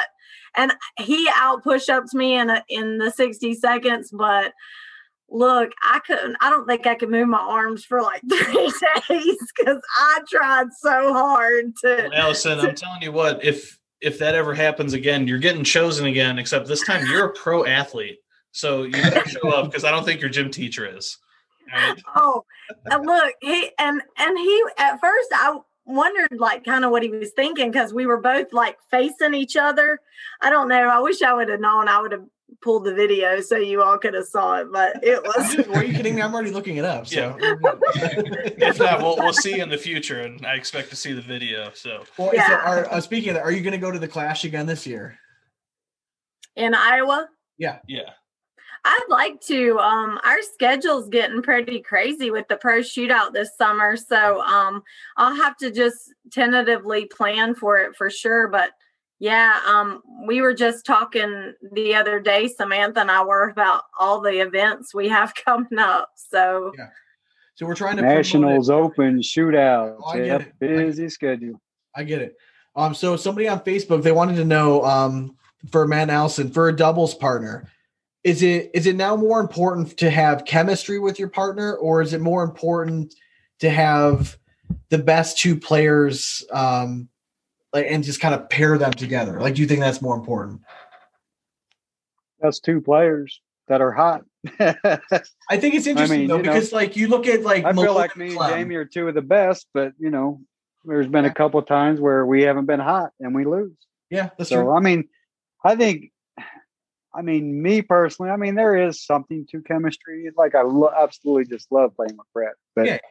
and he out push-ups me in the 60 seconds. But look, I don't think I could move my arms for like 3 days because I tried so hard to. Well, Allison, I'm telling you what, if that ever happens again, you're getting chosen again, except this time you're a pro athlete. So you better show up because I don't think your gym teacher is. Right? Oh, look, he at first I wondered like kind of what he was thinking because we were both like facing each other. I don't know. I wish I would have known. I would have pulled the video so you all could have saw it, but it was. Were you kidding me? I'm already looking it up. So yeah. If not, we'll see in the future, and I expect to see the video. So well, yeah. Speaking of that, are you going to go to the Clash again this year? In Iowa? Yeah. Yeah. I'd like to. Our schedule's getting pretty crazy with the pro shootout this summer, so I'll have to just tentatively plan for it for sure. But yeah, we were just talking the other day, Samantha and I were, about all the events we have coming up. So yeah, so we're trying to Nationals Open shootout. Oh, yep, busy schedule. I get it. So somebody on Facebook, they wanted to know for Matt and Allison, for a doubles partner. Is it now more important to have chemistry with your partner, or is it more important to have the best two players and just kind of pair them together? Like, do you think that's more important? That's two players that are hot. I think it's interesting, because like you look at like – I feel like me and Jamie are two of the best, but, you know, there's been a couple of times where we haven't been hot and we lose. Yeah, that's true. I mean, me personally, there is something to chemistry. Like I absolutely just love playing with Brett,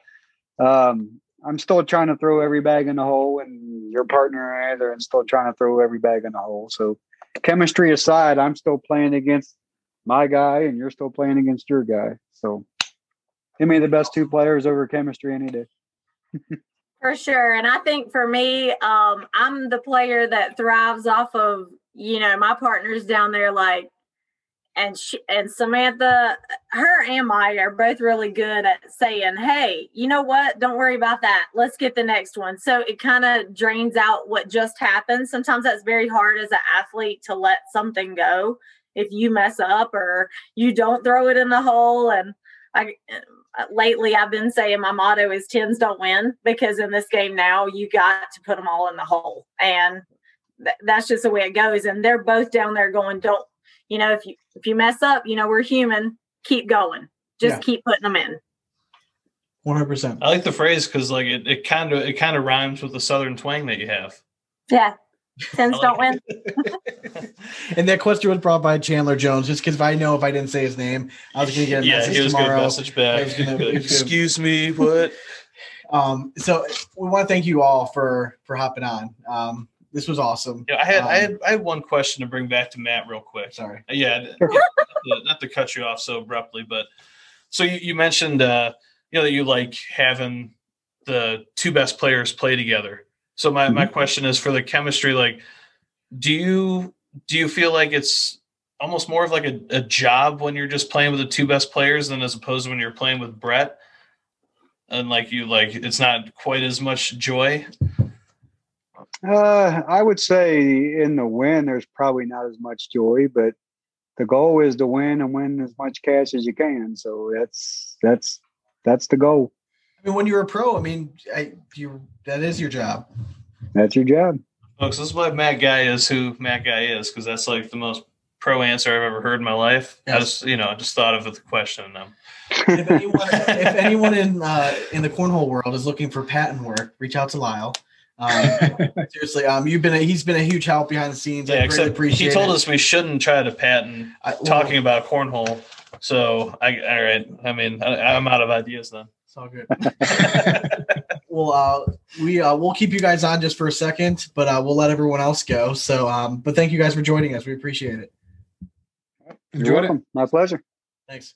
but I'm still trying to throw every bag in the hole, and your partner either, and still trying to throw every bag in the hole. So chemistry aside, I'm still playing against my guy and you're still playing against your guy. So give me the best two players over chemistry any day. For sure. And I think for me, I'm the player that thrives off of, you know, my partner's down there, like, and Samantha, her and I are both really good at saying, hey, you know what? Don't worry about that. Let's get the next one. So it kind of drains out what just happened. Sometimes that's very hard as an athlete to let something go if you mess up or you don't throw it in the hole. And lately I've been saying my motto is tens don't win, because in this game now you got to put them all in the hole. And that's just the way it goes. And they're both down there going, don't, you know, if you mess up, you know, we're human, keep going, just keep putting them in. 100%. I like the phrase, cause like it kind of rhymes with the Southern twang that you have. Yeah. Tens don't win. And that question was brought by Chandler Jones, just because if I didn't say his name, I was going to get a message tomorrow. Excuse me, what? So we want to thank you all for hopping on. This was awesome. Yeah, I had one question to bring back to Matt real quick. Sorry. Yeah, not to cut you off so abruptly, but so you mentioned that you like having the two best players play together. So my question is for the chemistry. Like, do you feel like it's almost more of like a job when you're just playing with the two best players than as opposed to when you're playing with Brett. And it's not quite as much joy. I would say in the win, there's probably not as much joy, but the goal is to win and win as much cash as you can. So that's the goal. I mean, when you're a pro, that is your job. That's your job. Folks, this is why Matt Guy is who Matt Guy is, because that's like the most pro answer I've ever heard in my life. Yes. I just, just thought of the question. If anyone in the cornhole world is looking for patent work, reach out to Lyle. Seriously, he's been a huge help behind the scenes. Yeah, I greatly appreciate it. He told us we shouldn't try to patent talking about cornhole. So, all right. I'm out of ideas then. It's all good. Well, we'll keep you guys on just for a second, but we'll let everyone else go. So, but thank you guys for joining us. We appreciate it. Enjoyed it. My pleasure. Thanks.